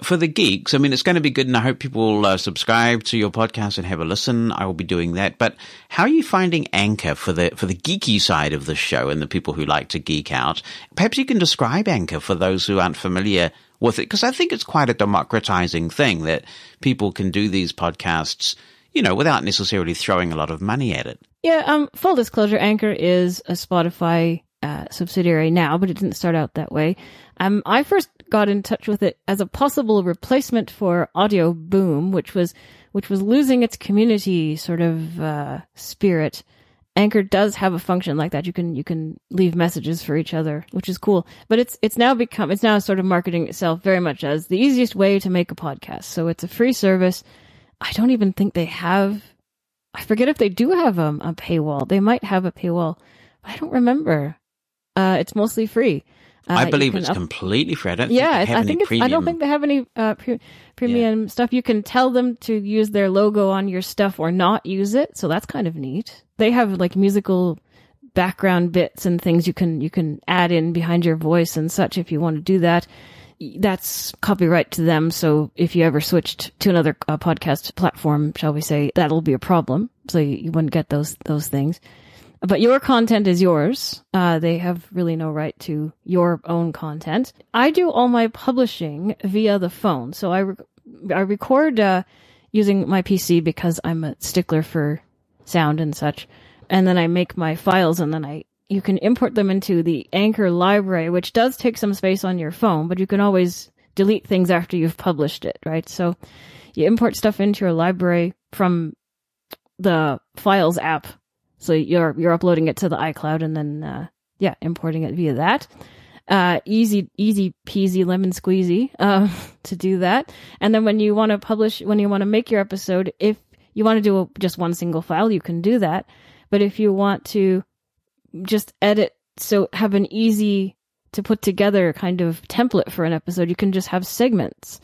for the geeks, I mean, it's going to be good, and I hope people will subscribe to your podcast and have a listen. I will be doing that. But how are you finding Anchor for the geeky side of the show and the people who like to geek out? Perhaps you can describe Anchor for those who aren't familiar with it, because I think it's quite a democratizing thing that people can do these podcasts, you know, without necessarily throwing a lot of money at it. Yeah, full disclosure, Anchor is a Spotify subsidiary now, but it didn't start out that way. I first got in touch with it as a possible replacement for Audio Boom, which was losing its community sort of spirit. Anchor does have a function like that. You can leave messages for each other, which is cool. But it's now sort of marketing itself very much as the easiest way to make a podcast. So it's a free service. I don't even think they have. I forget if they do have a paywall. They might have a paywall. I don't remember. It's mostly free. I believe it's completely free. I don't think they have any premium stuff. You can tell them to use their logo on your stuff or not use it, so that's kind of neat. They have like musical background bits and things you can add in behind your voice and such if you want to do that. That's copyright to them, so if you ever switched to another podcast platform, shall we say, that'll be a problem. So you wouldn't get those things. But your content is yours. They have really no right to your own content. I do all my publishing via the phone. So I record using my PC because I'm a stickler for sound and such. And then I make my files, and then you can import them into the Anchor library, which does take some space on your phone, but you can always delete things after you've published it, right? So you import stuff into your library from the Files app. So you're uploading it to the iCloud and then, importing it via that. Easy peasy lemon squeezy to do that. And then when you want to make your episode, if you want to do just one single file, you can do that. But if you want to just edit, so have an easy to put together kind of template for an episode, you can just have segments.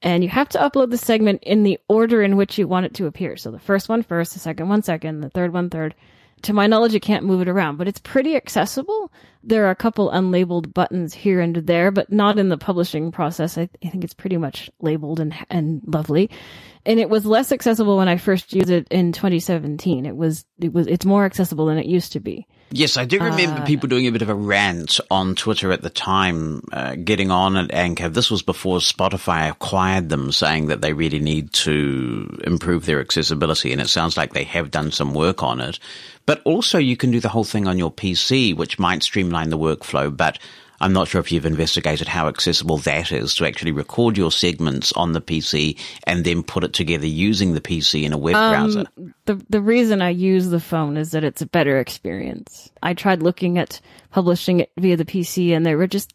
And you have to upload the segment in the order in which you want it to appear. So the first one first, the second one second, the third one third. To my knowledge, you can't move it around, but it's pretty accessible. There are a couple unlabeled buttons here and there, but not in the publishing process. I think it's pretty much labeled and lovely. And it was less accessible when I first used it in 2017. It's more accessible than it used to be. Yes, I do remember people doing a bit of a rant on Twitter at the time, getting on at Anchor. This was before Spotify acquired them, saying that they really need to improve their accessibility, and it sounds like they have done some work on it. But also you can do the whole thing on your PC, which might streamline the workflow, but I'm not sure if you've investigated how accessible that is to actually record your segments on the PC and then put it together using the PC in a web browser. The reason I use the phone is that it's a better experience. I tried looking at publishing it via the PC, and they were just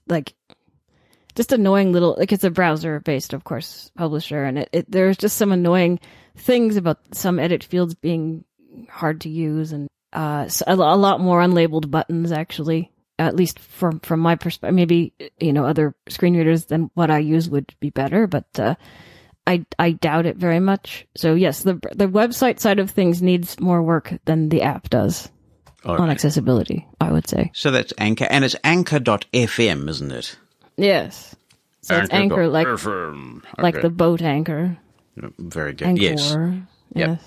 annoying little, like, it's a browser-based, of course, publisher, and there's just some annoying things about some edit fields being hard to use, and a lot more unlabeled buttons, actually. At least from my perspective, maybe, you know, other screen readers than what I use would be better, but I doubt it very much. So yes, the website side of things needs more work than the app does on accessibility, I would say. So that's Anchor, and it's anchor.fm, isn't it? Yes. So it's Anchor, like the boat anchor. Very good. Anchor. Yes.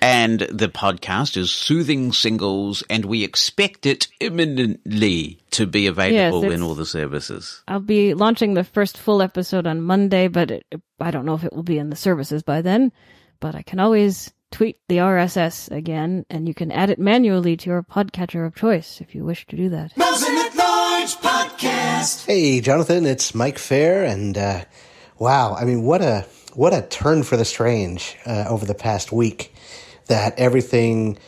And the podcast is Soothing Singles, and we expect it imminently to be available in all the services. I'll be launching the first full episode on Monday, but I don't know if it will be in the services by then. But I can always tweet the RSS again, and you can add it manually to your podcatcher of choice if you wish to do that. Mosen at Large Podcast! Hey, Jonathan, it's Mike Fair, and wow, I mean, what a turn for the strange over the past week that everything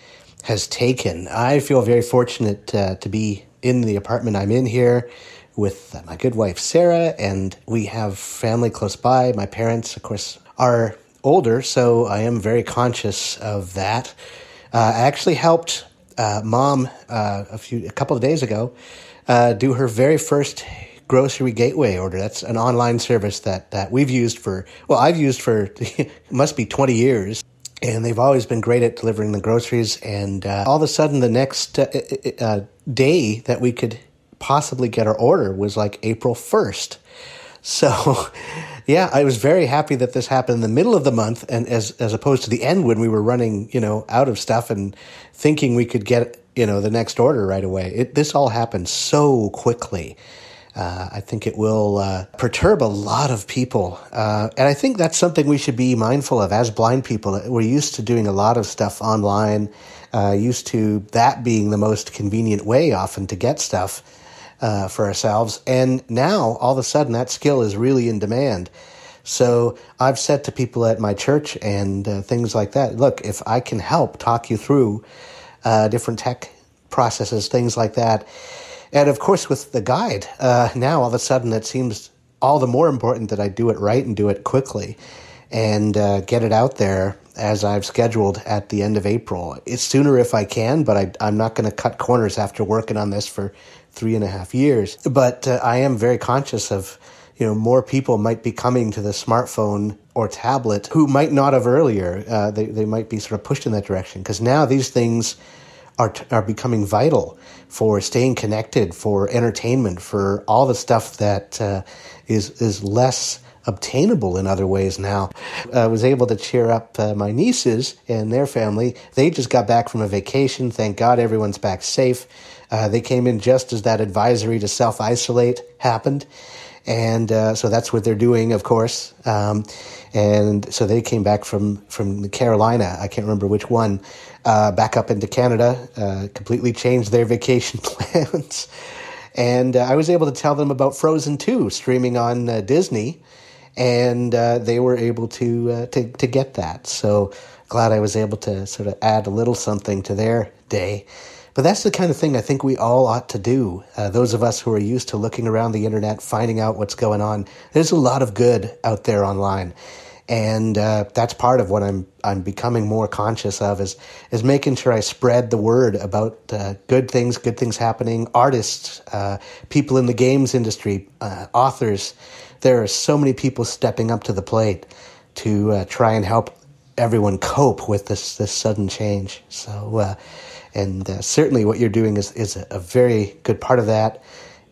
has taken. I feel very fortunate to be in the apartment I'm in here with my good wife, Sarah, and we have family close by. My parents, of course, are older, so I am very conscious of that. I actually helped Mom a couple of days ago do her very first grocery gateway order. That's an online service that we've used for, well, I've used for, must be 20 years. And they've always been great at delivering the groceries. And all of a sudden, the next day that we could possibly get our order was like April 1st. So, yeah, I was very happy that this happened in the middle of the month, and as opposed to the end when we were running, out of stuff and thinking we could get, the next order right away. This all happened so quickly. I think it will perturb a lot of people. And I think that's something we should be mindful of as blind people. We're used to doing a lot of stuff online, used to that being the most convenient way often to get stuff for ourselves. And now, all of a sudden, that skill is really in demand. So I've said to people at my church and things like that, look, if I can help talk you through different tech processes, things like that. And of course, with the guide, now all of a sudden it seems all the more important that I do it right and do it quickly and get it out there as I've scheduled at the end of April. It's sooner if I can, but I'm not going to cut corners after working on this for 3.5 years. But I am very conscious of, more people might be coming to the smartphone or tablet who might not have earlier. They might be sort of pushed in that direction because now these things are becoming vital for staying connected, for entertainment, for all the stuff that is less obtainable in other ways now. I was able to cheer up my nieces and their family. They just got back from a vacation. Thank God everyone's back safe. They came in just as that advisory to self-isolate happened. And so that's what they're doing, of course. And so they came back from Carolina, I can't remember which one, back up into Canada, completely changed their vacation plans. And I was able to tell them about Frozen 2 streaming on Disney, and they were able to get that. So glad I was able to sort of add a little something to their day. But that's the kind of thing I think we all ought to do. Those of us who are used to looking around the internet, finding out what's going on, there's a lot of good out there online. And that's part of what I'm becoming more conscious of is making sure I spread the word about good things happening, artists, people in the games industry, authors. There are so many people stepping up to the plate to try and help everyone cope with this sudden change. So, and certainly what you're doing is a very good part of that.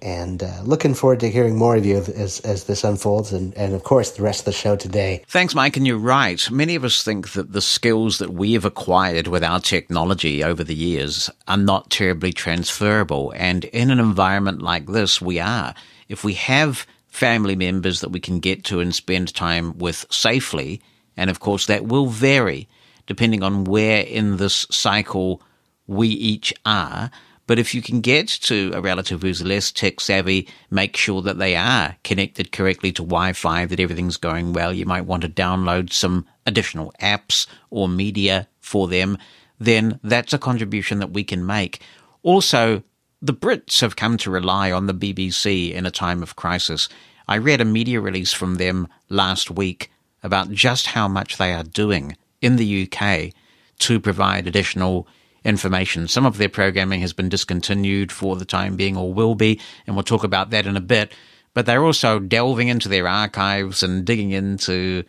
And looking forward to hearing more of you as this unfolds and, of course, the rest of the show today. Thanks, Mike. And you're right. Many of us think that the skills that we have acquired with our technology over the years are not terribly transferable. And in an environment like this, we are. If we have family members that we can get to and spend time with safely, and, of course, that will vary depending on where in this cycle we each are. But if you can get to a relative who's less tech savvy, make sure that they are connected correctly to Wi-Fi, that everything's going well. You might want to download some additional apps or media for them. Then that's a contribution that we can make. Also, the Brits have come to rely on the BBC in a time of crisis. I read a media release from them last week about just how much they are doing in the UK to provide additional information. Some of their programming has been discontinued for the time being or will be, and we'll talk about that in a bit. But they're also delving into their archives and digging into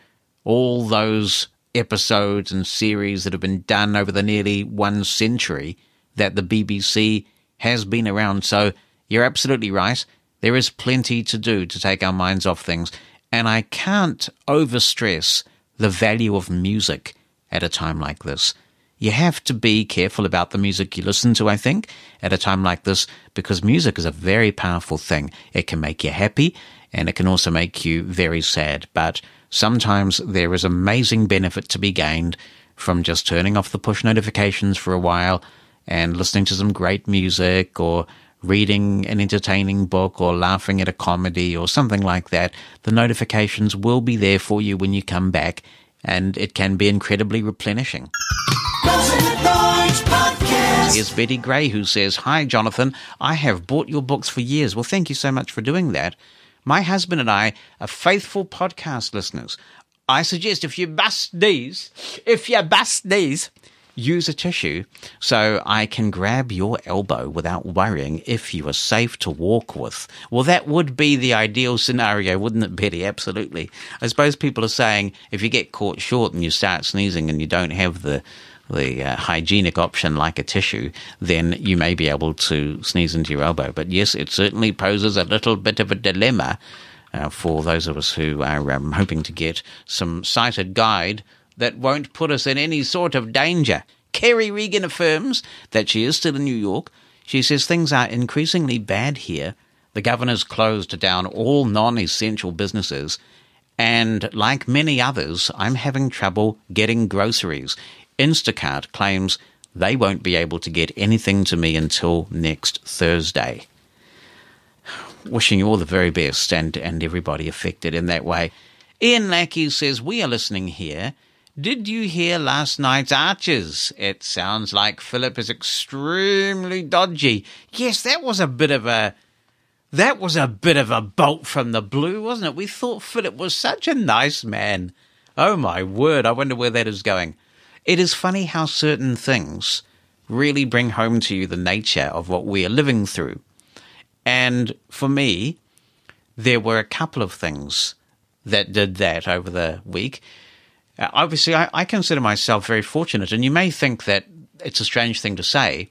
all those episodes and series that have been done over the nearly 1 century that the BBC has been around. So you're absolutely right. There is plenty to do to take our minds off things. And I can't overstress the value of music at a time like this. You have to be careful about the music you listen to, I think, at a time like this, because music is a very powerful thing. It can make you happy, and it can also make you very sad. But sometimes there is amazing benefit to be gained from just turning off the push notifications for a while and listening to some great music or reading an entertaining book or laughing at a comedy or something like that. The notifications will be there for you when you come back, and it can be incredibly replenishing. Mosen at Large podcast. Here's Betty Gray, who says, "Hi, Jonathan. I have bought your books for years." Well, thank you so much for doing that. "My husband and I are faithful podcast listeners. I suggest if you bust these, use a tissue so I can grab your elbow without worrying if you are safe to walk with. Well, that would be the ideal scenario, wouldn't it, Betty? Absolutely. I suppose people are saying if you get caught short and you start sneezing and you don't have the hygienic option like a tissue, then you may be able to sneeze into your elbow. But yes, it certainly poses a little bit of a dilemma for those of us who are hoping to get some sighted guide that won't put us in any sort of danger. Kerry Regan affirms that she is still in New York. She says things are increasingly bad here. The governor's closed down all non-essential businesses. And like many others, I'm having trouble getting groceries. Instacart claims they won't be able to get anything to me until next Thursday. Wishing you all the very best and everybody affected in that way. Ian Lackey says, we are listening here. Did you hear last night's Archers? It sounds like Philip is extremely dodgy. Yes, that was a bit of a bolt from the blue, wasn't it? We thought Philip was such a nice man. Oh my word, I wonder where that is going. It is funny how certain things really bring home to you the nature of what we are living through. And for me, there were a couple of things that did that over the week. Obviously, I consider myself very fortunate, and you may think that it's a strange thing to say.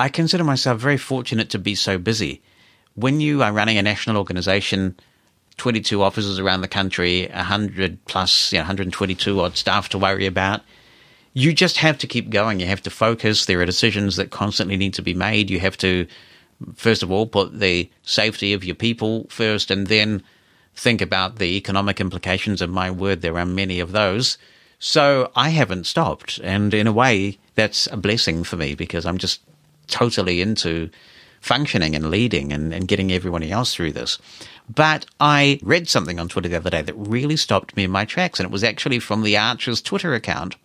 I consider myself very fortunate to be so busy. When you are running a national organization, 22 offices around the country, 100 plus, 122 odd staff to worry about, you just have to keep going. You have to focus. There are decisions that constantly need to be made. You have to, first of all, put the safety of your people first, and then think about the economic implications. Of my word, there are many of those. So I haven't stopped. And in a way, that's a blessing for me because I'm just totally into functioning and leading and getting everyone else through this. But I read something on Twitter the other day that really stopped me in my tracks. And it was actually from the Archers Twitter account.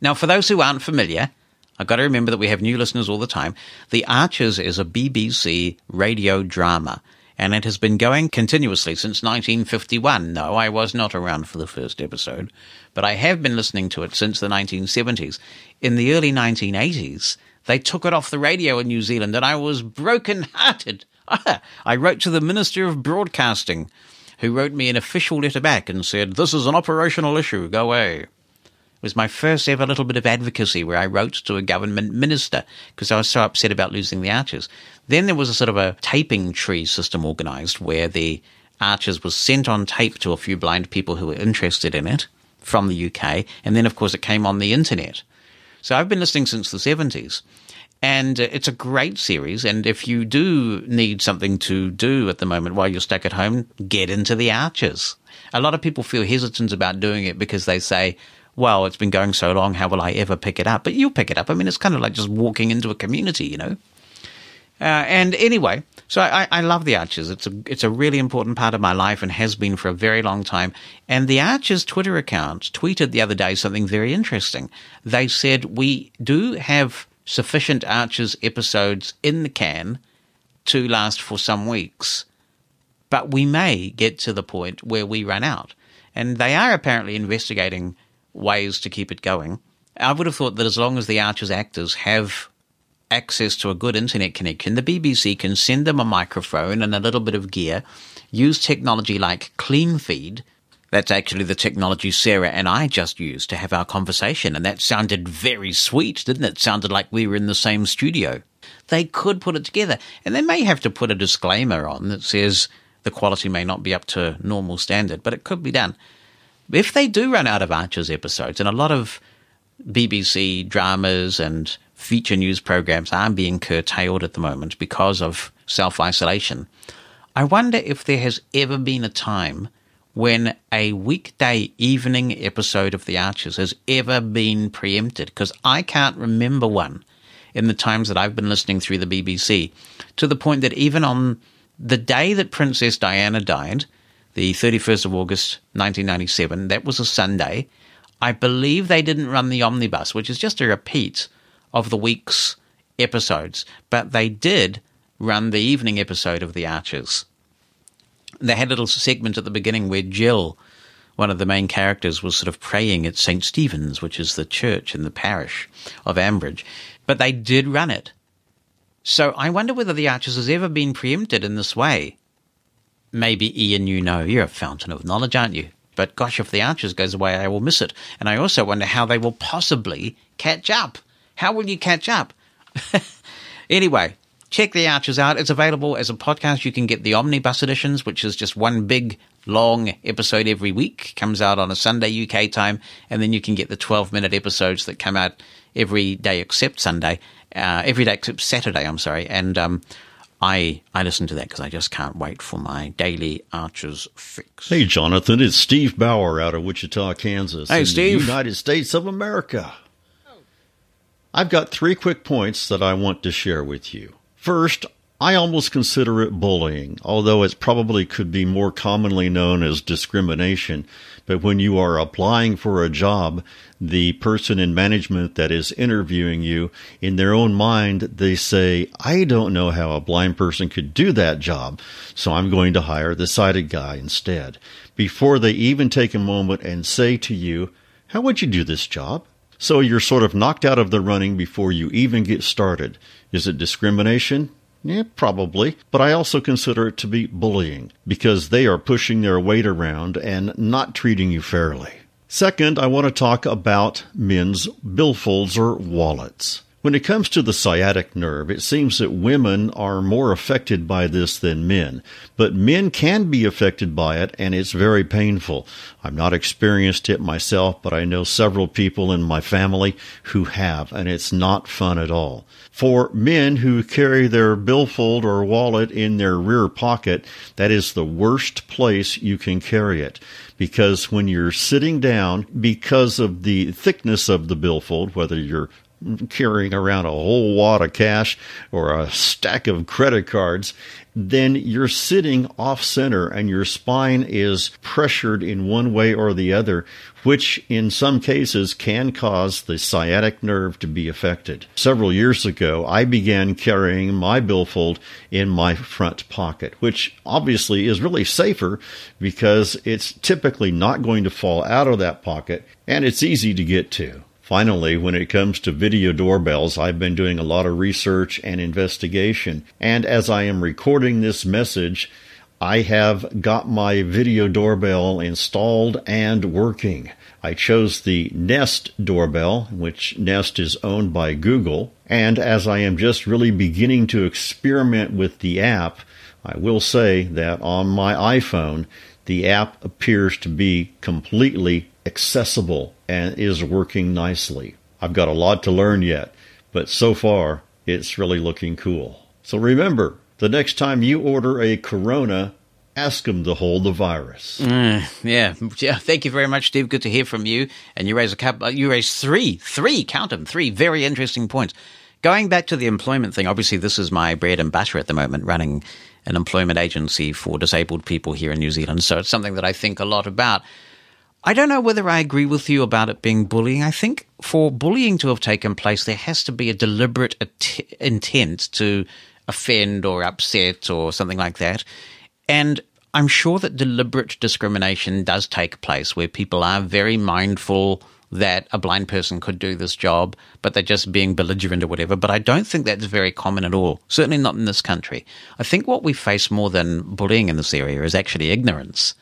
Now, for those who aren't familiar, I've got to remember that we have new listeners all the time. The Archers is a BBC radio drama. And it has been going continuously since 1951. No, I was not around for the first episode, but I have been listening to it since the 1970s. In the early 1980s, they took it off the radio in New Zealand, and I was broken-hearted. I wrote to the Minister of Broadcasting, who wrote me an official letter back and said, "This is an operational issue, go away." It was my first ever little bit of advocacy where I wrote to a government minister because I was so upset about losing the Archers. Then there was a sort of a taping tree system organised where the Archers was sent on tape to a few blind people who were interested in it from the UK. And then, of course, it came on the internet. So I've been listening since the 70s. And it's a great series. And if you do need something to do at the moment while you're stuck at home, get into the Archers. A lot of people feel hesitant about doing it because they say, well, it's been going so long, how will I ever pick it up? But you'll pick it up. I mean, it's kind of like just walking into a community, you know. And anyway, so I love the Archers. It's a really important part of my life and has been for a very long time. And the Archers Twitter account tweeted the other day something very interesting. They said, we do have sufficient Archers episodes in the can to last for some weeks, but we may get to the point where we run out. And they are apparently investigating ways to keep it going. I would have thought that as long as the Archers actors have access to a good internet connection, the BBC can send them a microphone and a little bit of gear, use technology like CleanFeed. That's actually the technology Sarah and I just used to have our conversation, and that sounded very sweet, didn't it? Sounded like we were in the same studio. They could put it together, and they may have to put a disclaimer on that says the quality may not be up to normal standard, but it could be done. If they do run out of Archers episodes, and a lot of BBC dramas and feature news programs are being curtailed at the moment because of self-isolation, I wonder if there has ever been a time when a weekday evening episode of The Archers has ever been preempted, because I can't remember one in the times that I've been listening through the BBC, to the point that even on the day that Princess Diana died, the 31st of August, 1997, that was a Sunday. I believe they didn't run the omnibus, which is just a repeat of the week's episodes, but they did run the evening episode of The Archers. They had a little segment at the beginning where Jill one of the main characters was sort of praying at St. Stephen's, which is the church in the parish of Ambridge. But they did run it. So I wonder whether The Archers has ever been preempted in this way. Maybe, Ian, you know, you're a fountain of knowledge, aren't you? But gosh, if The Archers goes away, I will miss it. And I also wonder how they will possibly catch up. How will you catch up? Anyway, check The Archers out. It's available as a podcast. You can get the omnibus editions, which is just one big, long episode every week. Comes out on a Sunday UK time. And then you can get the 12-minute episodes that come out every day except Sunday. Every day except Saturday, I'm sorry. And I listen to that because I just can't wait for my daily Archers fix. Hey, Jonathan, it's Steve Bauer out of Wichita, Kansas. Hey, Steve. The United States of America. I've got three quick points that I want to share with you. First, I almost consider it bullying, although it probably could be more commonly known as discrimination. But when you are applying for a job, the person in management that is interviewing you, in their own mind, they say, I don't know how a blind person could do that job, so I'm going to hire the sighted guy instead. Before they even take a moment and say to you, how would you do this job? So you're sort of knocked out of the running before you even get started. Is it discrimination? Yeah, probably. But I also consider it to be bullying, because they are pushing their weight around and not treating you fairly. Second, I want to talk about men's billfolds or wallets. When it comes to the sciatic nerve, it seems that women are more affected by this than men. But men can be affected by it, and it's very painful. I'm not experienced it myself, but I know several people in my family who have, and it's not fun at all. For men who carry their billfold or wallet in their rear pocket, that is the worst place you can carry it. Because when you're sitting down, because of the thickness of the billfold, whether you're carrying around a whole wad of cash or a stack of credit cards, then you're sitting off center and your spine is pressured in one way or the other, which in some cases can cause the sciatic nerve to be affected. Several years ago, I began carrying my billfold in my front pocket, which obviously is really safer because it's typically not going to fall out of that pocket and it's easy to get to. Finally, when it comes to video doorbells, I've been doing a lot of research and investigation. And as I am recording this message, I have got my video doorbell installed and working. I chose the Nest doorbell, which Nest is owned by Google. And as I am just really beginning to experiment with the app, I will say that on my iPhone, the app appears to be completely accessible and is working nicely. I've got a lot to learn yet, but so far it's really looking cool. So remember, the next time you order a Corona, ask them to hold the virus. Yeah. Thank you very much, Steve. Good to hear from you. And you raise three very interesting points. Going back to the employment thing, obviously this is my bread and butter at the moment, running an employment agency for disabled people here in New Zealand. So it's something that I think a lot about. I don't know whether I agree with you about it being bullying. I think for bullying to have taken place, there has to be a deliberate intent to offend or upset or something like that. And I'm sure that deliberate discrimination does take place where people are very mindful that a blind person could do this job, but they're just being belligerent or whatever. But I don't think that's very common at all, certainly not in this country. I think what we face more than bullying in this area is actually ignorance.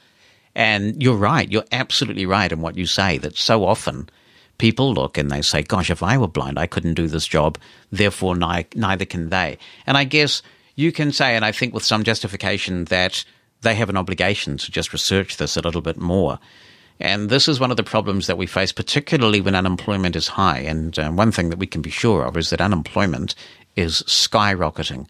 And you're right. You're absolutely right in what you say, that so often people look and they say, gosh, if I were blind, I couldn't do this job. Therefore, neither can they. And I guess you can say, and I think with some justification, that they have an obligation to just research this a little bit more. And this is one of the problems that we face, particularly when unemployment is high. And one thing that we can be sure of is that unemployment is skyrocketing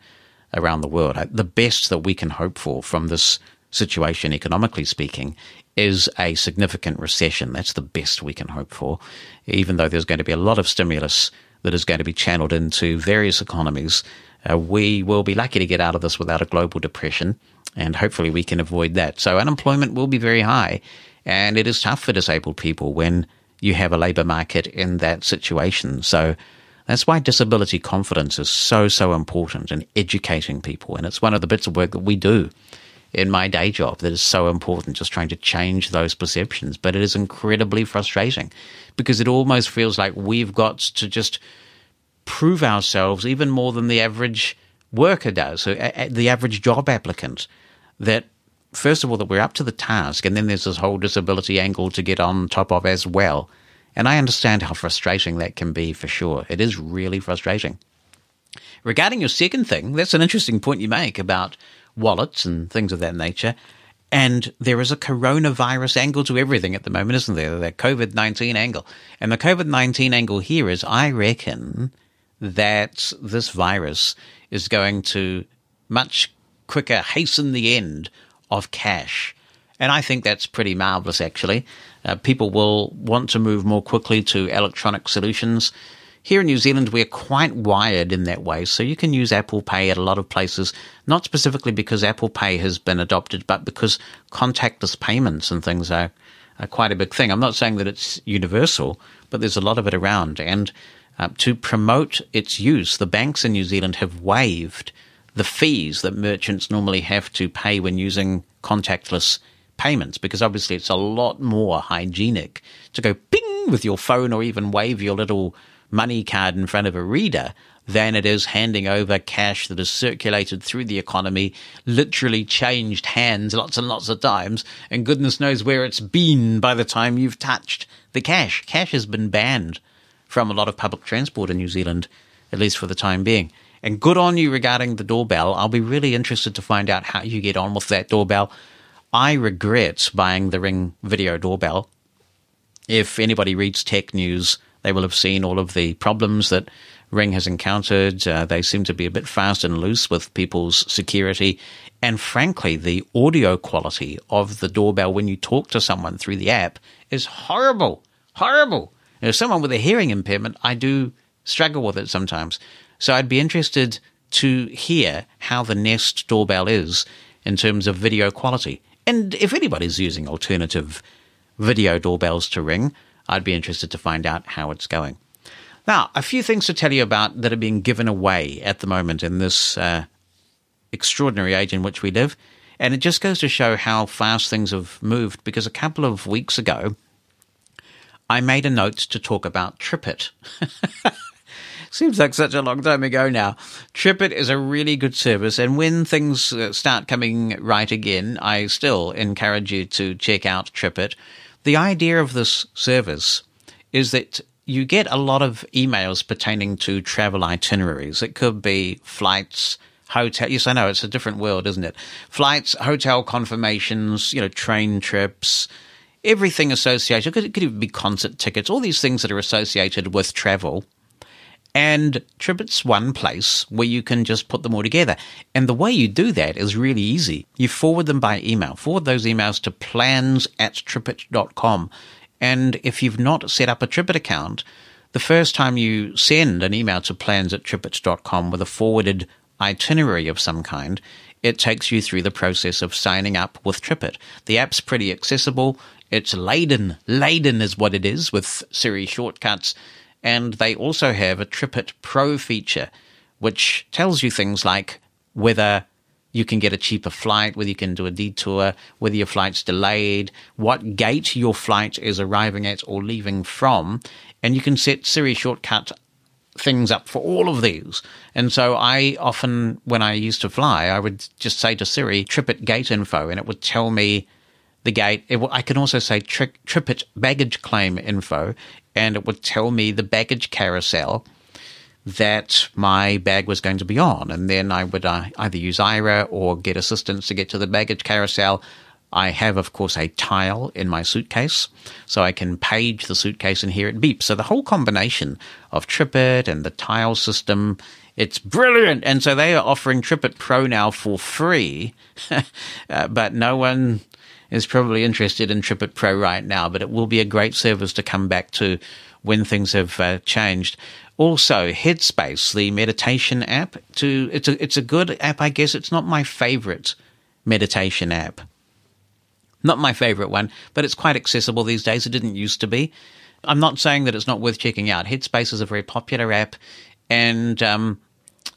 around the world. The best that we can hope for from this situation, economically speaking, is a significant recession. That's the best we can hope for, even though there's going to be a lot of stimulus that is going to be channeled into various economies. We will be lucky to get out of this without a global depression, and hopefully we can avoid that. So unemployment will be very high, and it is tough for disabled people when you have a labour market in that situation. So that's why disability confidence is so important in educating people, and it's one of the bits of work that we do in my day job that is so important, just trying to change those perceptions. But it is incredibly frustrating because it almost feels like we've got to just prove ourselves even more than the average worker does, so the average job applicant, that first of all, that we're up to the task, and then there's this whole disability angle to get on top of as well. And I understand how frustrating that can be, for sure. It is really frustrating. Regarding your second thing, that's an interesting point you make about wallets and things of that nature. And there is a coronavirus angle to everything at the moment, isn't there? The COVID-19 angle. And the COVID-19 angle here is, I reckon that this virus is going to much quicker hasten the end of cash. And I think that's pretty marvelous, actually. People will want to move more quickly to electronic solutions. Here in New Zealand, we're quite wired in that way. So you can use Apple Pay at a lot of places, not specifically because Apple Pay has been adopted, but because contactless payments and things are quite a big thing. I'm not saying that it's universal, but there's a lot of it around. And to promote its use, the banks in New Zealand have waived the fees that merchants normally have to pay when using contactless payments, because obviously it's a lot more hygienic to go ping with your phone or even wave your little money card in front of a reader than it is handing over cash that is circulated through the economy, literally changed hands lots and lots of times, and goodness knows where it's been by the time you've touched the cash. Cash has been banned from a lot of public transport in New Zealand, at least for the time being. And good on you regarding the doorbell. I'll be really interested to find out how you get on with that doorbell. I regret buying the Ring video doorbell. If anybody reads tech news, they will have seen all of the problems that Ring has encountered. They seem to be a bit fast and loose with people's security. And frankly, the audio quality of the doorbell when you talk to someone through the app is horrible, horrible. And if someone with a hearing impairment, I do struggle with it sometimes. So I'd be interested to hear how the Nest doorbell is in terms of video quality. And if anybody's using alternative video doorbells to Ring, I'd be interested to find out how it's going. Now, a few things to tell you about that are being given away at the moment in this extraordinary age in which we live. And it just goes to show how fast things have moved, because a couple of weeks ago, I made a note to talk about TripIt. Seems like such a long time ago now. TripIt is a really good service, and when things start coming right again, I still encourage you to check out TripIt. The idea of this service is that you get a lot of emails pertaining to travel itineraries. It could be flights, hotel. Yes, I know, it's a different world, isn't it? Flights, hotel confirmations, train trips, everything associated. It could even be concert tickets, all these things that are associated with travel. And TripIt's one place where you can just put them all together. And the way you do that is really easy. You forward them by email. Forward those emails to plans@tripit.com. And if you've not set up a TripIt account, the first time you send an email to plans@tripit.com with a forwarded itinerary of some kind, it takes you through the process of signing up with TripIt. The app's pretty accessible. It's laden is what it is, with Siri shortcuts. And they also have a TripIt Pro feature, which tells you things like whether you can get a cheaper flight, whether you can do a detour, whether your flight's delayed, what gate your flight is arriving at or leaving from. And you can set Siri shortcut things up for all of these. And so I often, when I used to fly, I would just say to Siri, TripIt gate info, and it would tell me the gate. I can also say TripIt baggage claim info, and it would tell me the baggage carousel that my bag was going to be on. And then I would either use Aira or get assistance to get to the baggage carousel. I have, of course, a tile in my suitcase, so I can page the suitcase and hear it beep. So the whole combination of TripIt and the tile system, it's brilliant. And so they are offering TripIt Pro now for free, but no one is probably interested in TripIt Pro right now, but it will be a great service to come back to when things have changed. Also, Headspace, the meditation app, it's a good app, I guess. It's not my favorite meditation app. Not my favorite one, but it's quite accessible these days. It didn't used to be. I'm not saying that it's not worth checking out. Headspace is a very popular app, and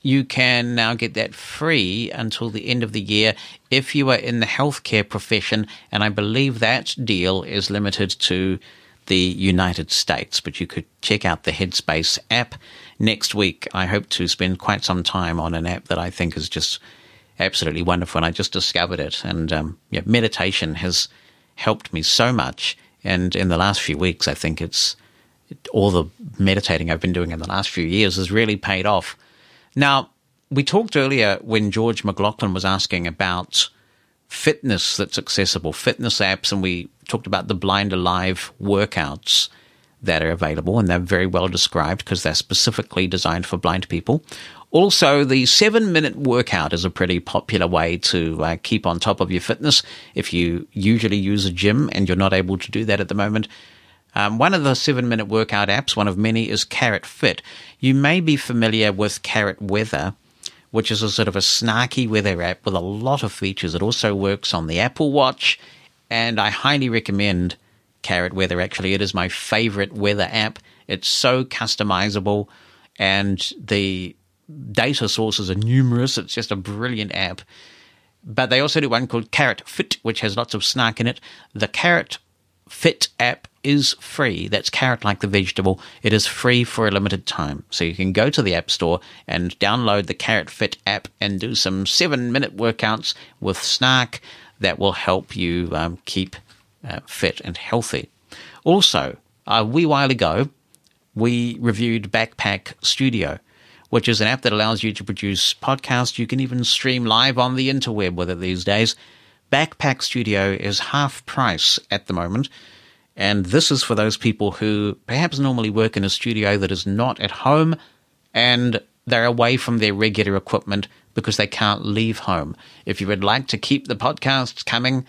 you can now get that free until the end of the year if you are in the healthcare profession. And I believe that deal is limited to the United States, but you could check out the Headspace app. Next week, I hope to spend quite some time on an app that I think is just absolutely wonderful, and I just discovered it. And meditation has helped me so much. And in the last few weeks, I think all the meditating I've been doing in the last few years has really paid off. Now, we talked earlier when George McLaughlin was asking about fitness that's accessible, fitness apps, and we talked about the Blind Alive workouts that are available, and they're very well described because they're specifically designed for blind people. Also, the 7-minute workout is a pretty popular way to keep on top of your fitness if you usually use a gym and you're not able to do that at the moment. One of the 7-minute workout apps, one of many, is Carrot Fit. You may be familiar with Carrot Weather, which is a sort of a snarky weather app with a lot of features. It also works on the Apple Watch, and I highly recommend Carrot Weather. Actually, it is my favorite weather app. It's so customizable, and the data sources are numerous. It's just a brilliant app. But they also do one called Carrot Fit, which has lots of snark in it. The Carrot Fit app is free. That's carrot like the vegetable. It is free for a limited time. So you can go to the App Store and download the Carrot Fit app and do some 7-minute workouts with snark that will help you keep fit and healthy. Also, a wee while ago, we reviewed Backpack Studio, which is an app that allows you to produce podcasts. You can even stream live on the interweb with it these days. Backpack Studio is half price at the moment, and this is for those people who perhaps normally work in a studio that is not at home and they're away from their regular equipment because they can't leave home. If you would like to keep the podcasts coming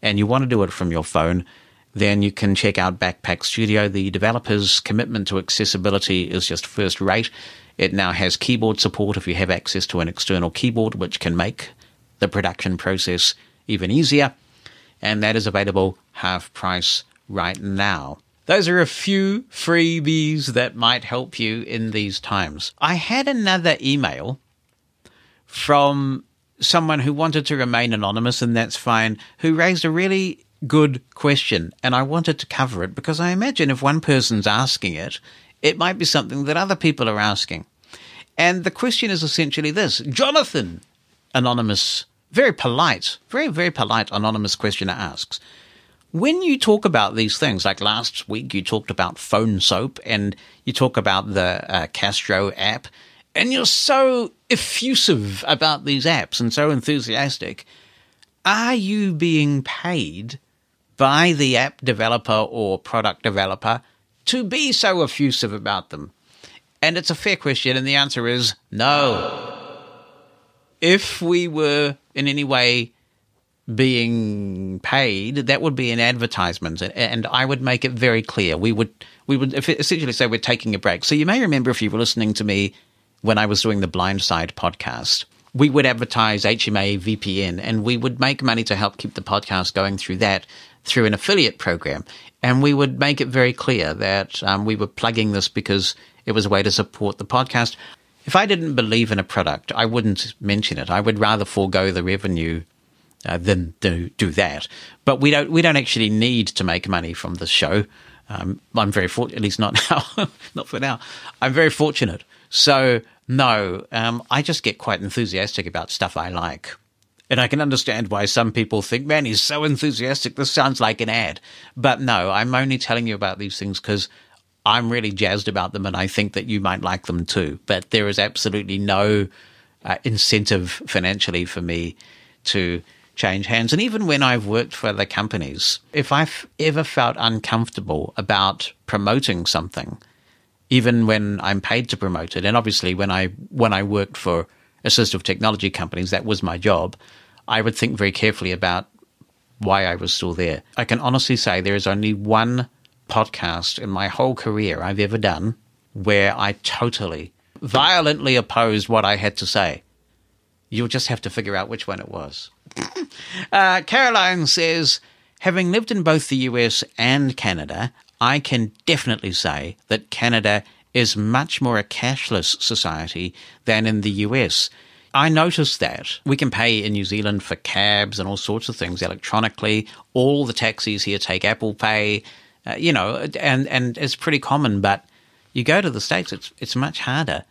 and you want to do it from your phone, then you can check out Backpack Studio. The developer's commitment to accessibility is just first rate. It now has keyboard support if you have access to an external keyboard, which can make the production process even easier. And that is available half price right now. Those are a few freebies that might help you in these times. I had another email from someone who wanted to remain anonymous, and that's fine, who raised a really good question. And I wanted to cover it because I imagine if one person's asking it, it might be something that other people are asking. And the question is essentially this. Jonathan, anonymous, very polite, very, very polite anonymous questioner asks, when you talk about these things, like last week you talked about phone soap and you talk about the Castro app, and you're so effusive about these apps and so enthusiastic, are you being paid by the app developer or product developer to be so effusive about them? And it's a fair question, and the answer is no. If we were in any way being paid, that would be an advertisement, and I would make it very clear. We would essentially say we're taking a break. So you may remember, if you were listening to me when I was doing the Blind Side podcast, we would advertise HMA VPN, and we would make money to help keep the podcast going through that, through an affiliate program. And we would make it very clear that we were plugging this because it was a way to support the podcast. If I didn't believe in a product, I wouldn't mention it. I would rather forego the revenue than do that. But we don't actually need to make money from this show. I'm very fortunate, at least not now, not for now. I'm very fortunate. So no, I just get quite enthusiastic about stuff I like. And I can understand why some people think, man, he's so enthusiastic, this sounds like an ad. But no, I'm only telling you about these things because I'm really jazzed about them, and I think that you might like them too. But there is absolutely no incentive financially for me to change hands. And even when I've worked for other companies, if I've ever felt uncomfortable about promoting something, even when I'm paid to promote it, and obviously when I worked for assistive technology companies, that was my job, I would think very carefully about why I was still there. I can honestly say there is only one podcast in my whole career I've ever done where I totally, violently opposed what I had to say. You'll just have to figure out which one it was. Caroline says, having lived in both the US and Canada, I can definitely say that Canada is much more a cashless society than in the US. I noticed that. We can pay in New Zealand for cabs and all sorts of things electronically. All the taxis here take Apple Pay, and it's pretty common. But you go to the States, it's much harder.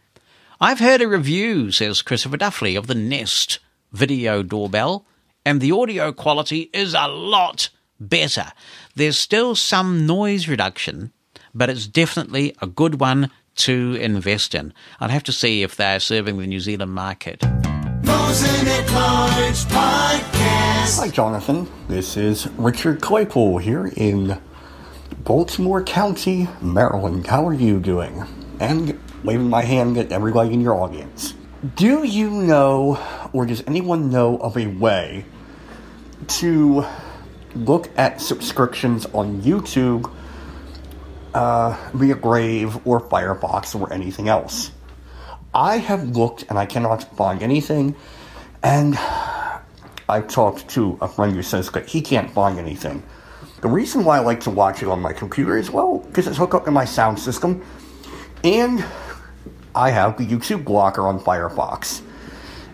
I've heard a review, says Christopher Duffley, of the Nest video doorbell, and the audio quality is a lot better. There's still some noise reduction, but it's definitely a good one to invest in. I'll have to see if they're serving the New Zealand market. Mosen at Large podcast. Hi, Jonathan. This is Richard Claypool here in Baltimore County, Maryland. How are you doing? And waving my hand at everybody in your audience. Do you know, or does anyone know of a way to look at subscriptions on YouTube via Brave or Firefox or anything else? I have looked and I cannot find anything, and I've talked to a friend who says that he can't find anything. The reason why I like to watch it on my computer is, well, because it's hooked up to my sound system, and I have the YouTube blocker on Firefox.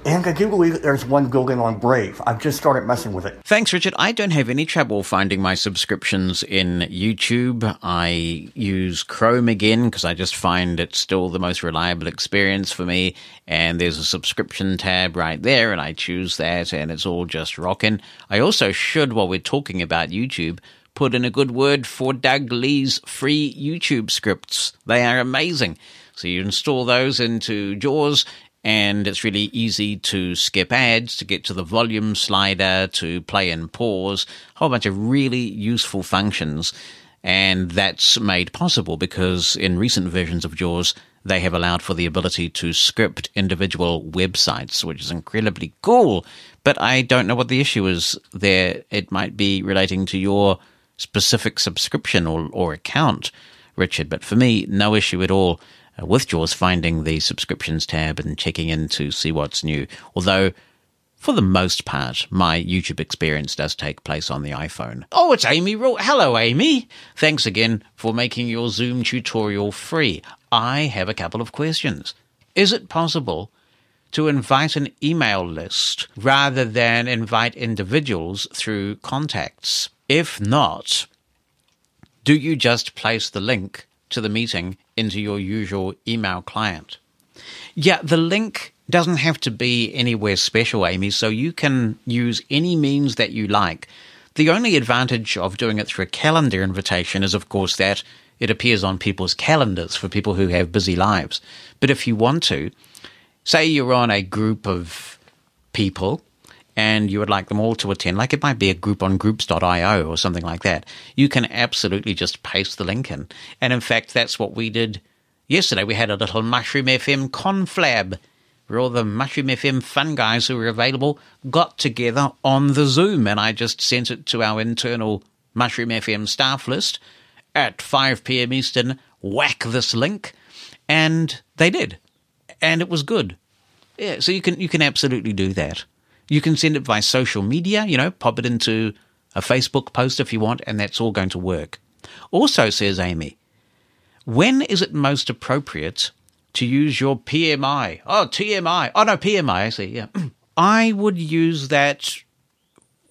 And I do believe that there's one building on Brave. I've just started messing with it. Thanks, Richard. I don't have any trouble finding my subscriptions in YouTube. I use Chrome again because I just find it's still the most reliable experience for me. And there's a subscription tab right there, and I choose that, and it's all just rocking. I also should, while we're talking about YouTube, put in a good word for Doug Lee's free YouTube scripts. They are amazing. So you install those into JAWS, and it's really easy to skip ads, to get to the volume slider, to play and pause, a whole bunch of really useful functions. And that's made possible because in recent versions of JAWS, they have allowed for the ability to script individual websites, which is incredibly cool. But I don't know what the issue is there. It might be relating to your specific subscription or account, Richard. But for me, no issue at all with JAWS finding the subscriptions tab and checking in to see what's new. Although, for the most part, my YouTube experience does take place on the iPhone. Oh, it's Amy Rule. Hello, Amy. Thanks again for making your Zoom tutorial free. I have a couple of questions. Is it possible to invite an email list rather than invite individuals through contacts? If not, do you just place the link to the meeting into your usual email client? Yeah, the link doesn't have to be anywhere special, Amy, so you can use any means that you like. The only advantage of doing it through a calendar invitation is, of course, that it appears on people's calendars for people who have busy lives. But if you want to, say you're on a group of people and you would like them all to attend, like it might be a group on groups.io or something like that, you can absolutely just paste the link in. And in fact, that's what we did yesterday. We had a little Mushroom FM conflab where all the Mushroom FM fun guys who were available got together on the Zoom, and I just sent it to our internal Mushroom FM staff list at 5 p.m. Eastern, whack this link, and they did. And it was good. Yeah, so you can absolutely do that. You can send it by social media, pop it into a Facebook post if you want, and that's all going to work. Also, says Amy, when is it most appropriate to use your PMI? Oh, TMI. Oh, no, PMI, I see, yeah. I would use that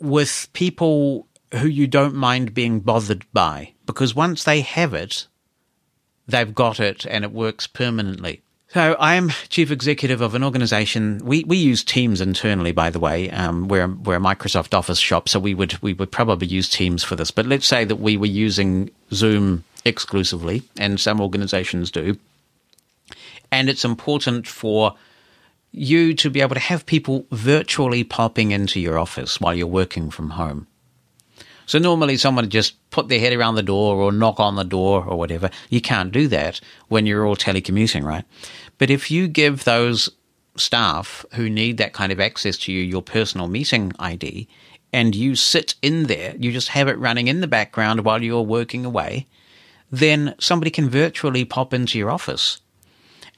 with people who you don't mind being bothered by, because once they have it, they've got it and it works permanently. So I'm chief executive of an organization. We use Teams internally, by the way. We're a Microsoft Office shop, so we would probably use Teams for this. But let's say that we were using Zoom exclusively, and some organizations do. And it's important for you to be able to have people virtually popping into your office while you're working from home. So normally someone would just put their head around the door or knock on the door or whatever. You can't do that when you're all telecommuting, right? But if you give those staff who need that kind of access to you your personal meeting ID, and you sit in there, you just have it running in the background while you're working away, then somebody can virtually pop into your office.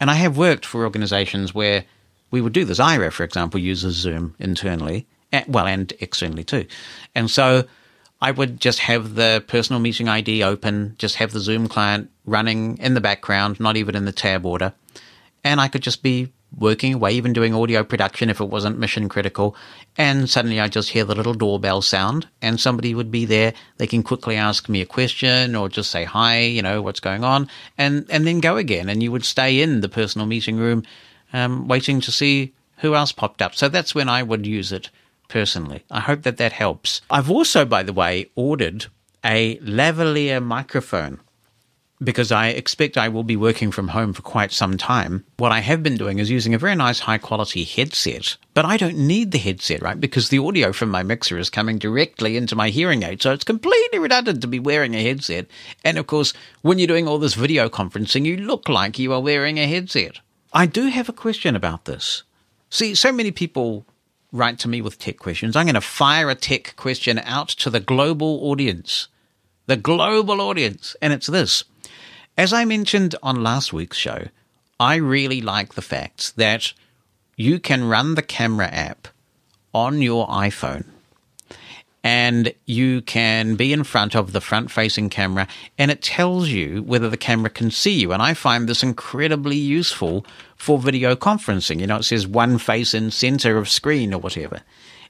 And I have worked for organizations where we would do this. IRA, for example, uses Zoom internally, and externally too. And so I would just have the personal meeting ID open, just have the Zoom client running in the background, not even in the tab order. And I could just be working away, even doing audio production if it wasn't mission critical. And suddenly I just hear the little doorbell sound and somebody would be there. They can quickly ask me a question or just say, hi, you know, what's going on? And then go again. And you would stay in the personal meeting room waiting to see who else popped up. So that's when I would use it personally. I hope that that helps. I've also, by the way, ordered a lavalier microphone because I expect I will be working from home for quite some time. What I have been doing is using a very nice high-quality headset, but I don't need the headset, right? Because the audio from my mixer is coming directly into my hearing aid, so it's completely redundant to be wearing a headset. And, of course, when you're doing all this video conferencing, you look like you are wearing a headset. I do have a question about this. See, so many people write to me with tech questions. I'm going to fire a tech question out to the global audience. The global audience. And it's this. As I mentioned on last week's show, I really like the fact that you can run the camera app on your iPhone and you can be in front of the front-facing camera and it tells you whether the camera can see you. And I find this incredibly useful for video conferencing. You know, it says one face in center of screen or whatever.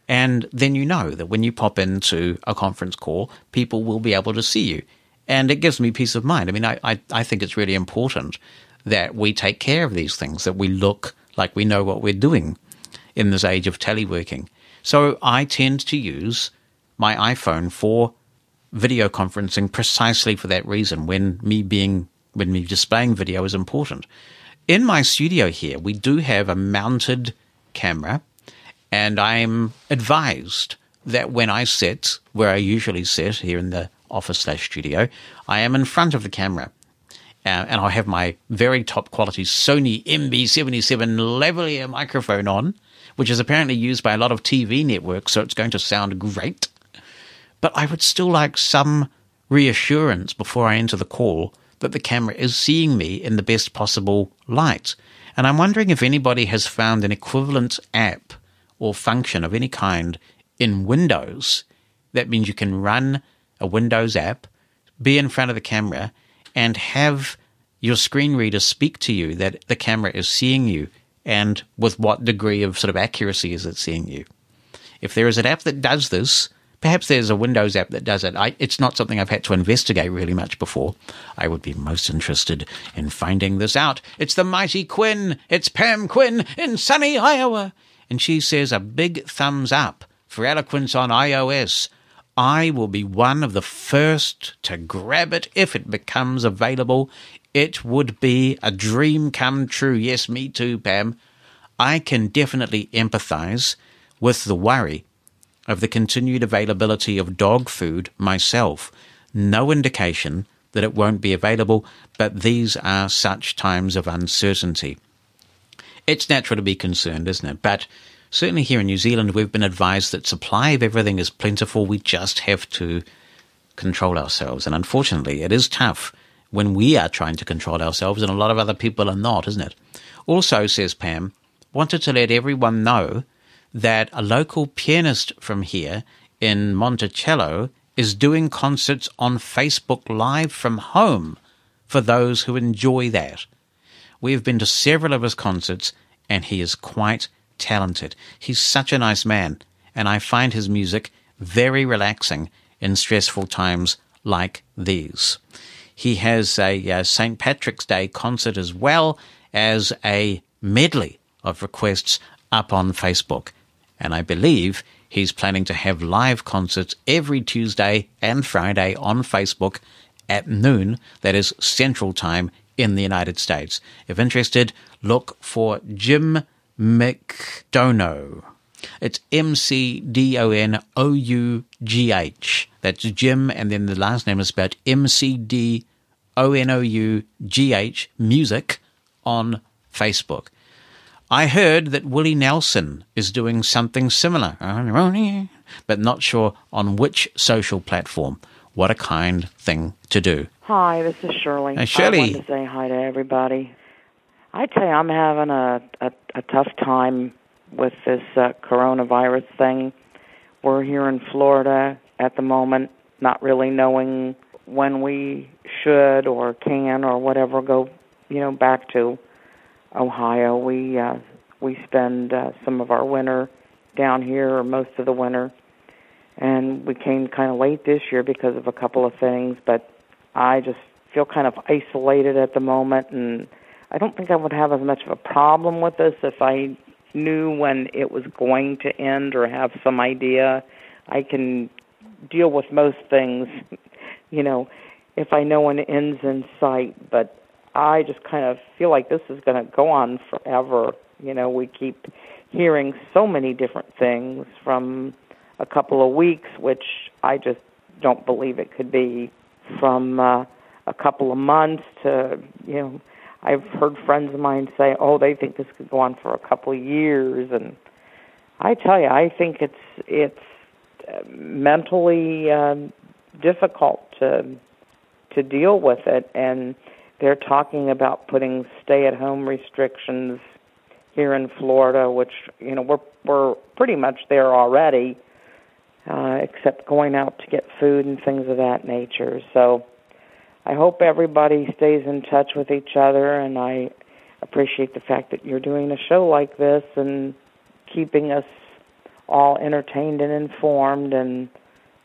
And then you know that when you pop into a conference call, people will be able to see you. And it gives me peace of mind. I mean, I think it's really important that we take care of these things, that we look like we know what we're doing in this age of teleworking. So I tend to use my iPhone for video conferencing precisely for that reason, when me displaying video is important. In my studio here, we do have a mounted camera, and I'm advised that when I sit where I usually sit here in the office/studio, I am in front of the camera, and I'll have my very top quality Sony MB77 lavalier microphone on, which is apparently used by a lot of TV networks, so it's going to sound great. But I would still like some reassurance before I enter the call that the camera is seeing me in the best possible light. And I'm wondering if anybody has found an equivalent app or function of any kind in Windows. That means you can run a Windows app, be in front of the camera, and have your screen reader speak to you that the camera is seeing you and with what degree of sort of accuracy is it seeing you. If there is an app that does this, perhaps there's a Windows app that does it. It's not something I've had to investigate really much before. I would be most interested in finding this out. It's the mighty Quinn. It's Pam Quinn in sunny Iowa. And she says a big thumbs up for Eloquence on iOS. I will be one of the first to grab it if it becomes available. It would be a dream come true. Yes, me too, Pam. I can definitely empathize with the worry of the continued availability of dog food myself. No indication that it won't be available, but these are such times of uncertainty. It's natural to be concerned, isn't it? But certainly here in New Zealand, we've been advised that supply of everything is plentiful. We just have to control ourselves. And unfortunately, it is tough when we are trying to control ourselves and a lot of other people are not, isn't it? Also, says Pam, wanted to let everyone know that a local pianist from here in Monticello is doing concerts on Facebook Live from home for those who enjoy that. We've been to several of his concerts and he is quite talented. He's such a nice man, and I find his music very relaxing in stressful times like these. He has a St. Patrick's Day concert as well as a medley of requests up on Facebook, and I believe he's planning to have live concerts every Tuesday and Friday on Facebook at noon, that is Central Time in the United States. If interested, look for Jim McDonough. It's McDonough. That's Jim, and then the last name is spelled McDonough music on Facebook. I heard that Willie Nelson is doing something similar, but not sure on which social platform. What a kind thing to do. Hi, this is Shirley. Hey, Shirley. I wanted to say hi to everybody. I'd say I'm having a tough time with this coronavirus thing. We're here in Florida at the moment, not really knowing when we should or can or whatever go, you know, back to Ohio. We spend some of our winter down here, or most of the winter, and we came kind of late this year because of a couple of things, but I just feel kind of isolated at the moment, and I don't think I would have as much of a problem with this if I knew when it was going to end or have some idea. I can deal with most things, you know, if I know when it ends in sight, but I just kind of feel like this is going to go on forever. You know, we keep hearing so many different things from a couple of weeks, which I just don't believe it could be, from a couple of months to, you know, I've heard friends of mine say, oh, they think this could go on for a couple of years. And I tell you, I think it's mentally difficult to deal with it. And they're talking about putting stay-at-home restrictions here in Florida, which, you know, we're pretty much there already, except going out to get food and things of that nature. So I hope everybody stays in touch with each other, and I appreciate the fact that you're doing a show like this and keeping us all entertained and informed, and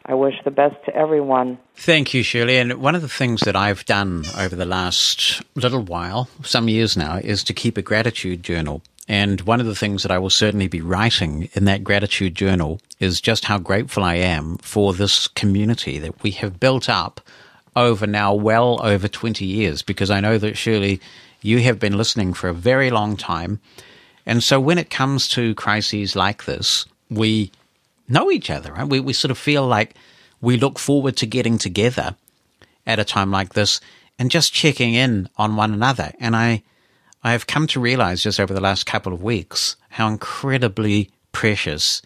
I wish the best to everyone. Thank you, Shirley. And one of the things that I've done over the last little while, some years now, is to keep a gratitude journal. And one of the things that I will certainly be writing in that gratitude journal is just how grateful I am for this community that we have built up over now well over 20 years, because I know that, Shirley, you have been listening for a very long time. And so when it comes to crises like this, we know each other, right? We sort of feel like we look forward to getting together at a time like this and just checking in on one another. And I have come to realize just over the last couple of weeks how incredibly precious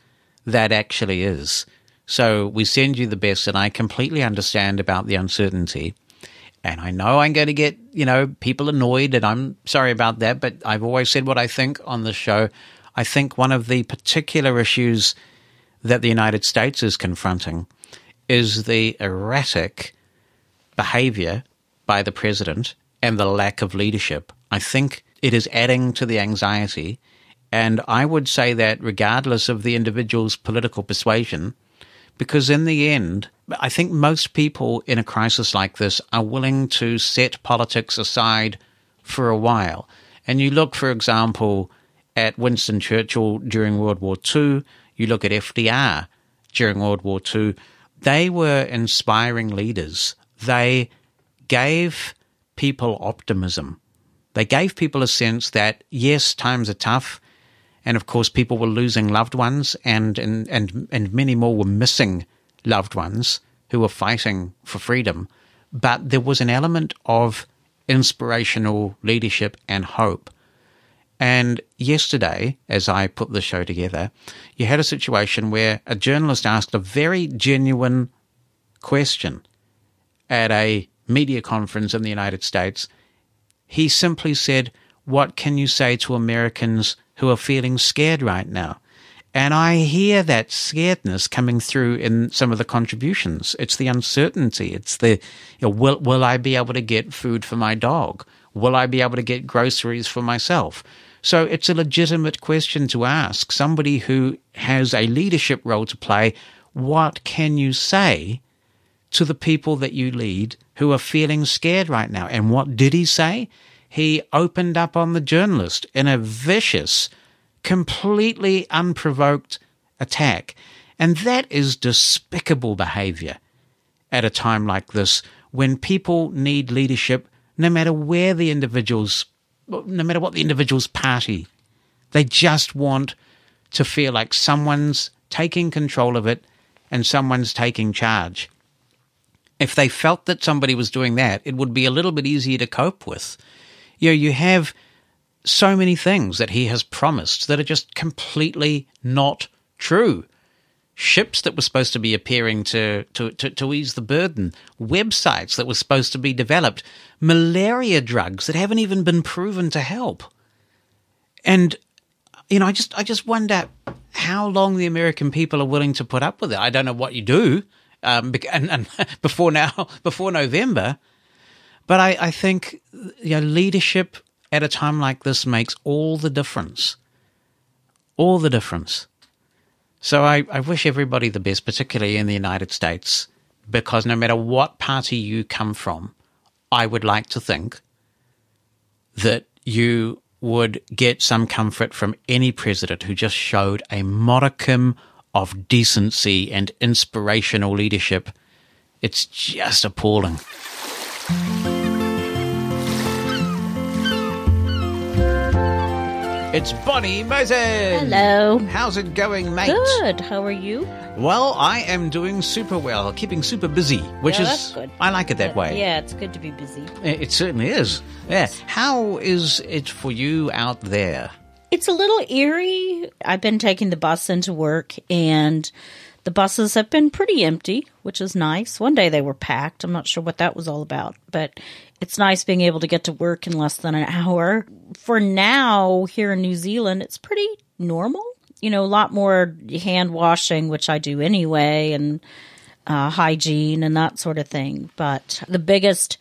that actually is. So we send you the best, and I completely understand about the uncertainty. And I know I'm going to get, you know, people annoyed, and I'm sorry about that, but I've always said what I think on this show. I think one of the particular issues that the United States is confronting is the erratic behavior by the president and the lack of leadership. I think it is adding to the anxiety. And I would say that regardless of the individual's political persuasion, because in the end, I think most people in a crisis like this are willing to set politics aside for a while. And you look, for example, at Winston Churchill during World War II. You look at FDR during World War II. They were inspiring leaders. They gave people optimism. They gave people a sense that, yes, times are tough, and of course people were losing loved ones, and many more were missing loved ones who were fighting for freedom. But there was an element of inspirational leadership and hope. And yesterday, as I put the show together, you had a situation where a journalist asked a very genuine question at a media conference in the United States. He simply said, "What can you say to Americans who are feeling scared right now?" And I hear that scaredness coming through in some of the contributions. It's the uncertainty. It's the, you know, will I be able to get food for my dog? Will I be able to get groceries for myself? So it's a legitimate question to ask somebody who has a leadership role to play. What can you say to the people that you lead who are feeling scared right now? And what did he say? He opened up on the journalist in a vicious, completely unprovoked attack. And that is despicable behavior at a time like this, when people need leadership, no matter where the individuals, no matter what the individual's party, they just want to feel like someone's taking control of it and someone's taking charge. If they felt that somebody was doing that, it would be a little bit easier to cope with. You know, you have so many things that he has promised that are just completely not true. Ships that were supposed to be appearing to ease the burden, websites that were supposed to be developed, malaria drugs that haven't even been proven to help. And, you know, I just wonder how long the American people are willing to put up with it. I don't know what you do and before November. But I think, you know, leadership at a time like this makes all the difference. All the difference. So I wish everybody the best, particularly in the United States, because no matter what party you come from, I would like to think that you would get some comfort from any president who just showed a modicum of decency and inspirational leadership. It's just appalling. It's Bonnie Mosen. Hello. How's it going, mate? Good. How are you? Well, I am doing super well, keeping super busy, which is good. I like it that way. Yeah, it's good to be busy. It certainly is. Yeah. How is it for you out there? It's a little eerie. I've been taking the bus into work, and the buses have been pretty empty, which is nice. One day they were packed. I'm not sure what that was all about, but it's nice being able to get to work in less than an hour. For now, here in New Zealand, it's pretty normal. You know, a lot more hand washing, which I do anyway, and hygiene and that sort of thing. But the biggest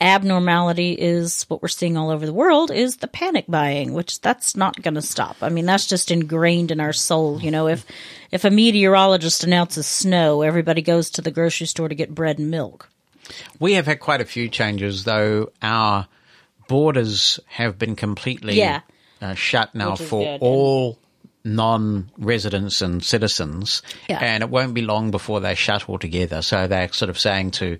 abnormality is what we're seeing all over the world is the panic buying, which that's not going to stop. I mean, that's just ingrained in our soul. You know, if a meteorologist announces snow, everybody goes to the grocery store to get bread and milk. We have had quite a few changes, though. Our borders have been completely shut now for all non-residents and citizens, and it won't be long before they shut altogether. So they're sort of saying to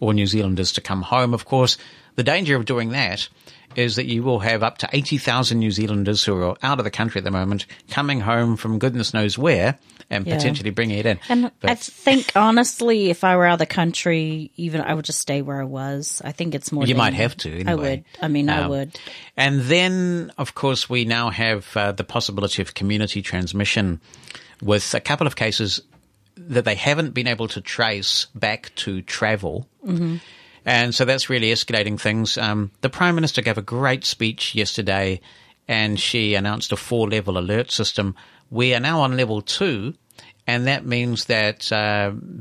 all New Zealanders to come home. Of course, the danger of doing that is that you will have up to 80,000 New Zealanders who are out of the country at the moment coming home from goodness knows where and potentially bringing it in. And I think, honestly, if I were out of the country, even I would just stay where I was. I think it's more dangerous. You might have to, anyway. I would. I mean, I would. And then, of course, we now have the possibility of community transmission with a couple of cases that they haven't been able to trace back to travel. Mm-hmm. And so that's really escalating things. The Prime Minister gave a great speech yesterday, and she announced a 4-level alert system. We are now on level 2, and that means that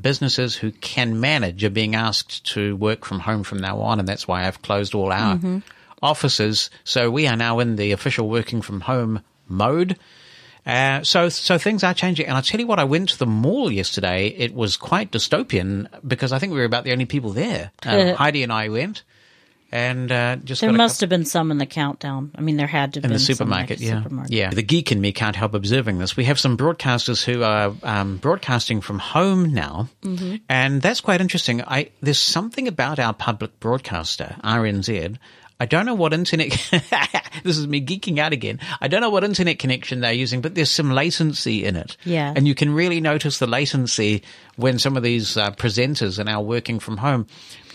businesses who can manage are being asked to work from home from now on, and that's why I've closed all our offices. So we are now in the official working from home mode. So things are changing. And I'll tell you what, I went to the mall yesterday. It was quite dystopian because I think we were about the only people there. Heidi and I went. And just there must have been some in the countdown. I mean, there had to be in the supermarket. Yeah. The geek in me can't help observing this. We have some broadcasters who are broadcasting from home now, and that's quite interesting. There's something about our public broadcaster, RNZ. I don't know what internet – this is me geeking out again. I don't know what internet connection they're using, but there's some latency in it. Yeah. And you can really notice the latency when some of these presenters are now working from home.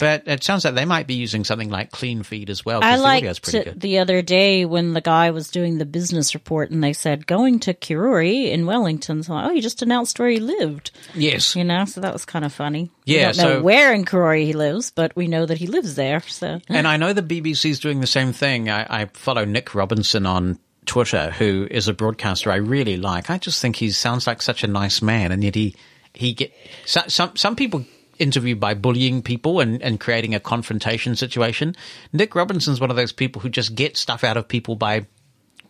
But it sounds like they might be using something like CleanFeed as well. I liked it the other day when the guy was doing the business report and they said, going to Kirori in Wellington. So, you just announced where he lived. Yes. You know, so that was kind of funny. Yeah. We don't know where in Kirori he lives, but we know that he lives there. So. And I know the BBC is doing the same thing. I follow Nick Robinson on Twitter, who is a broadcaster I really like. I just think he sounds like such a nice man, and yet he get some people interviewed by bullying people and creating a confrontation situation. Nick Robinson's one of those people who just gets stuff out of people by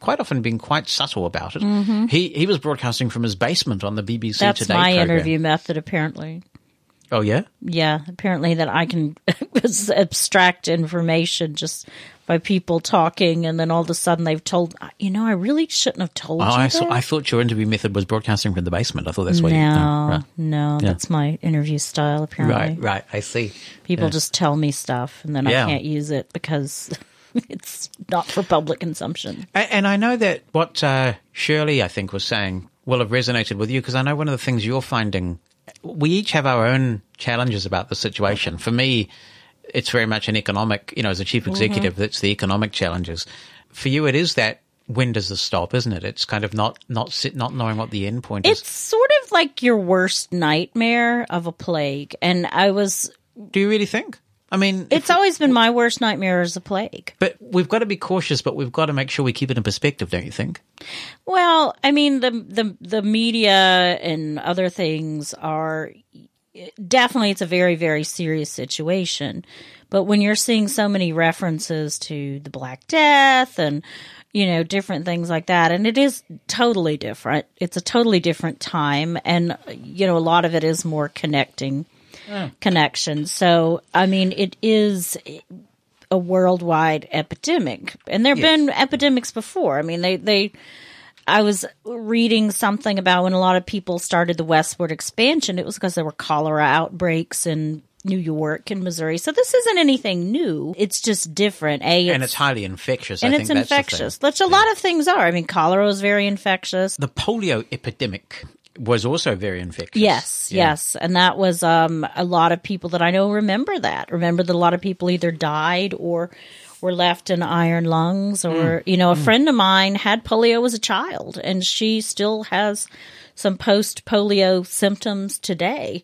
quite often being quite subtle about it. Mm-hmm. He was broadcasting from his basement on the BBC Today program. That's my interview method, apparently. Oh, yeah? Yeah, apparently that I can abstract information just by people talking, and then all of a sudden they've told – you know, I really shouldn't have told you that. I thought your interview method was broadcasting from the basement. I thought that's what you – No, that's my interview style apparently. Right, I see. People just tell me stuff and then I can't use it because it's not for public consumption. And I know that what Shirley, I think, was saying will have resonated with you because I know one of the things you're finding – we each have our own challenges about the situation. For me, it's very much an economic, you know, as a chief executive, that's the economic challenges. For you, it is that when does this stop, isn't it? It's kind of not knowing what the end point is. It's sort of like your worst nightmare of a plague. And do you really think? I mean, it's always been my worst nightmare as a plague. But we've got to be cautious, but we've got to make sure we keep it in perspective, don't you think? Well, I mean, the media and other things are definitely it's a very, very serious situation. But when you're seeing so many references to the Black Death and, you know, different things like that, and it is totally different. It's a totally different time. And, you know, a lot of it is more connection. So, I mean, it is a worldwide epidemic. And there have been epidemics before. I mean, I was reading something about when a lot of people started the westward expansion, it was because there were cholera outbreaks in New York and Missouri. So this isn't anything new. It's just different. And it's highly infectious. And I think it's infectious, which a lot of things are. I mean, cholera is very infectious. The polio epidemic was also very infectious. Yes. And that was a lot of people that I know remember that. Remember that a lot of people either died or were left in iron lungs or, you know, a friend of mine had polio as a child and she still has some post-polio symptoms today.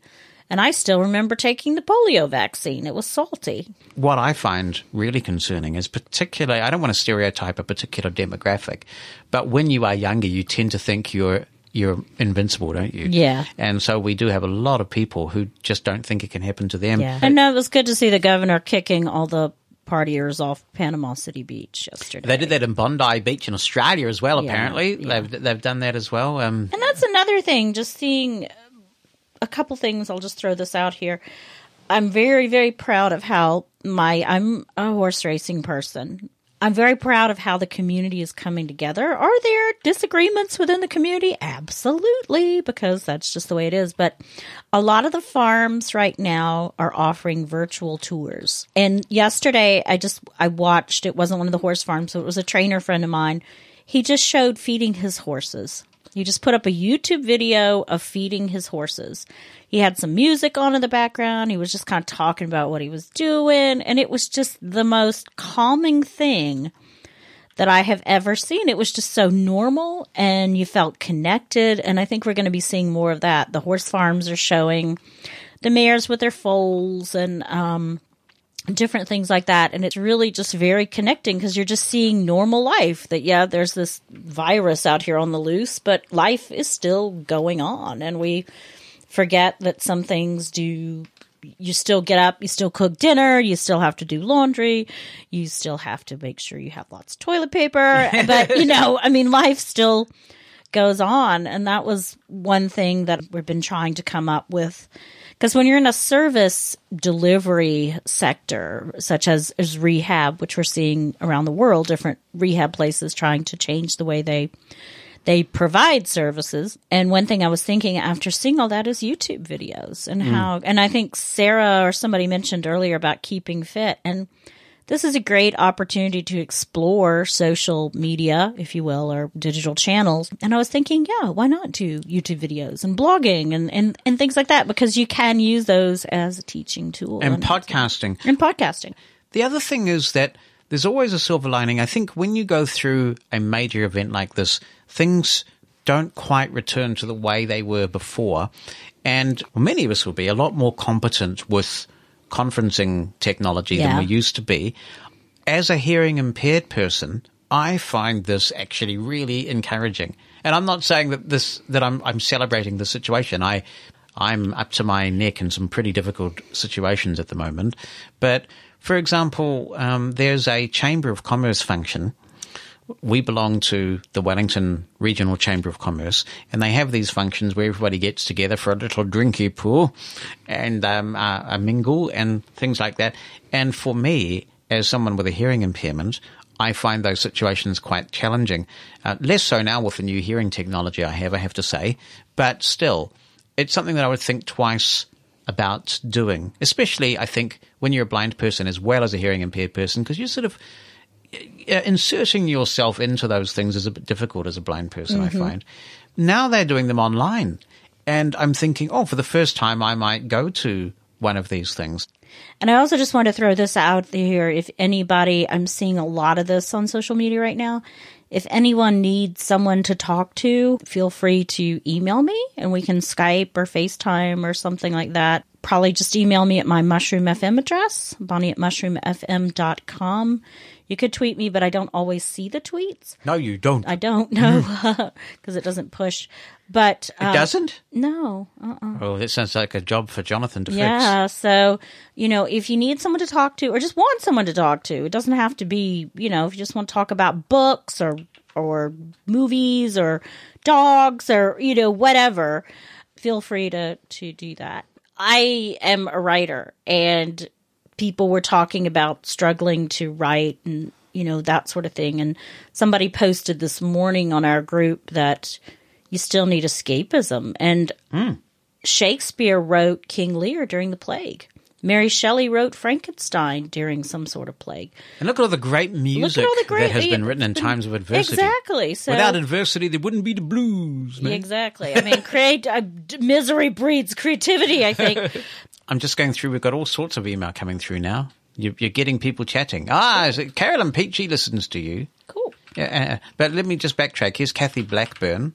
And I still remember taking the polio vaccine. It was salty. What I find really concerning is particularly, I don't want to stereotype a particular demographic, but when you are younger, you tend to think you're invincible, don't you? Yeah. And so we do have a lot of people who just don't think it can happen to them. Yeah. And no, it was good to see the governor kicking all the partiers off Panama City Beach yesterday. They did that in Bondi Beach in Australia as well, apparently. Yeah. They've done that as well. And that's another thing, just seeing a couple things. I'll just throw this out here. I'm very, very proud of how I'm a horse racing person. I'm very proud of how the community is coming together. Are there disagreements within the community? Absolutely, because that's just the way it is. But a lot of the farms right now are offering virtual tours. And yesterday, I watched, it wasn't one of the horse farms, so it was a trainer friend of mine. He just showed feeding his horses. He just put up a YouTube video of feeding his horses. He had some music on in the background. He was just kind of talking about what he was doing. And it was just the most calming thing that I have ever seen. It was just so normal and you felt connected. And I think we're going to be seeing more of that. The horse farms are showing the mares with their foals and different things like that. And it's really just very connecting because you're just seeing normal life that, there's this virus out here on the loose, but life is still going on. And we forget that some things do. You still get up, you still cook dinner, you still have to do laundry, you still have to make sure you have lots of toilet paper. But, you know, I mean, life still goes on. And that was one thing that we've been trying to come up with. Because when you're in a service delivery sector, such as rehab, which we're seeing around the world, different rehab places trying to change the way they provide services. And one thing I was thinking after seeing all that is YouTube videos and how – and I think Sarah or somebody mentioned earlier about keeping fit. And this is a great opportunity to explore social media, if you will, or digital channels. And I was thinking, why not do YouTube videos and blogging and things like that? Because you can use those as a teaching tool. And podcasting. The other thing is that there's always a silver lining. I think when you go through a major event like this, things don't quite return to the way they were before. And many of us will be a lot more competent with conferencing technology than we used to be. As a hearing impaired person, I find this actually really encouraging. And I'm not saying that I'm celebrating the situation. I'm up to my neck in some pretty difficult situations at the moment. But for example, there's a Chamber of Commerce function. We belong to the Wellington Regional Chamber of Commerce, and they have these functions where everybody gets together for a little drinky pool and a mingle and things like that. And for me, as someone with a hearing impairment, I find those situations quite challenging. Less so now with the new hearing technology I have to say. But still, it's something that I would think twice about doing, especially, I think, when you're a blind person as well as a hearing impaired person, because you sort of – inserting yourself into those things is a bit difficult as a blind person, I find. Now they're doing them online. And I'm thinking, for the first time, I might go to one of these things. And I also just want to throw this out here. If anybody, I'm seeing a lot of this on social media right now. If anyone needs someone to talk to, feel free to email me and we can Skype or FaceTime or something like that. probably just email me at my Mushroom FM address, bonnie@mushroomfm.com. You could tweet me, but I don't always see the tweets. No, you don't. I don't know because it doesn't push. But it doesn't? No. Oh, that sounds like a job for Jonathan to fix. Yeah, so, you know, if you need someone to talk to or just want someone to talk to, it doesn't have to be, you know, if you just want to talk about books or movies or dogs or, you know, whatever, feel free to do that. I am a writer, and people were talking about struggling to write and, you know, that sort of thing. And somebody posted this morning on our group that you still need escapism. And Shakespeare wrote King Lear during the plague. Mary Shelley wrote Frankenstein during some sort of plague. And look at all the great music that has been written in times of adversity. Exactly. So, without adversity, there wouldn't be the blues, man. Exactly. I mean, misery breeds creativity, I think. I'm just going through. We've got all sorts of email coming through now. You're getting people chatting. Carolyn Peachy listens to you. Cool. Yeah, but let me just backtrack. Here's Kathy Blackburn,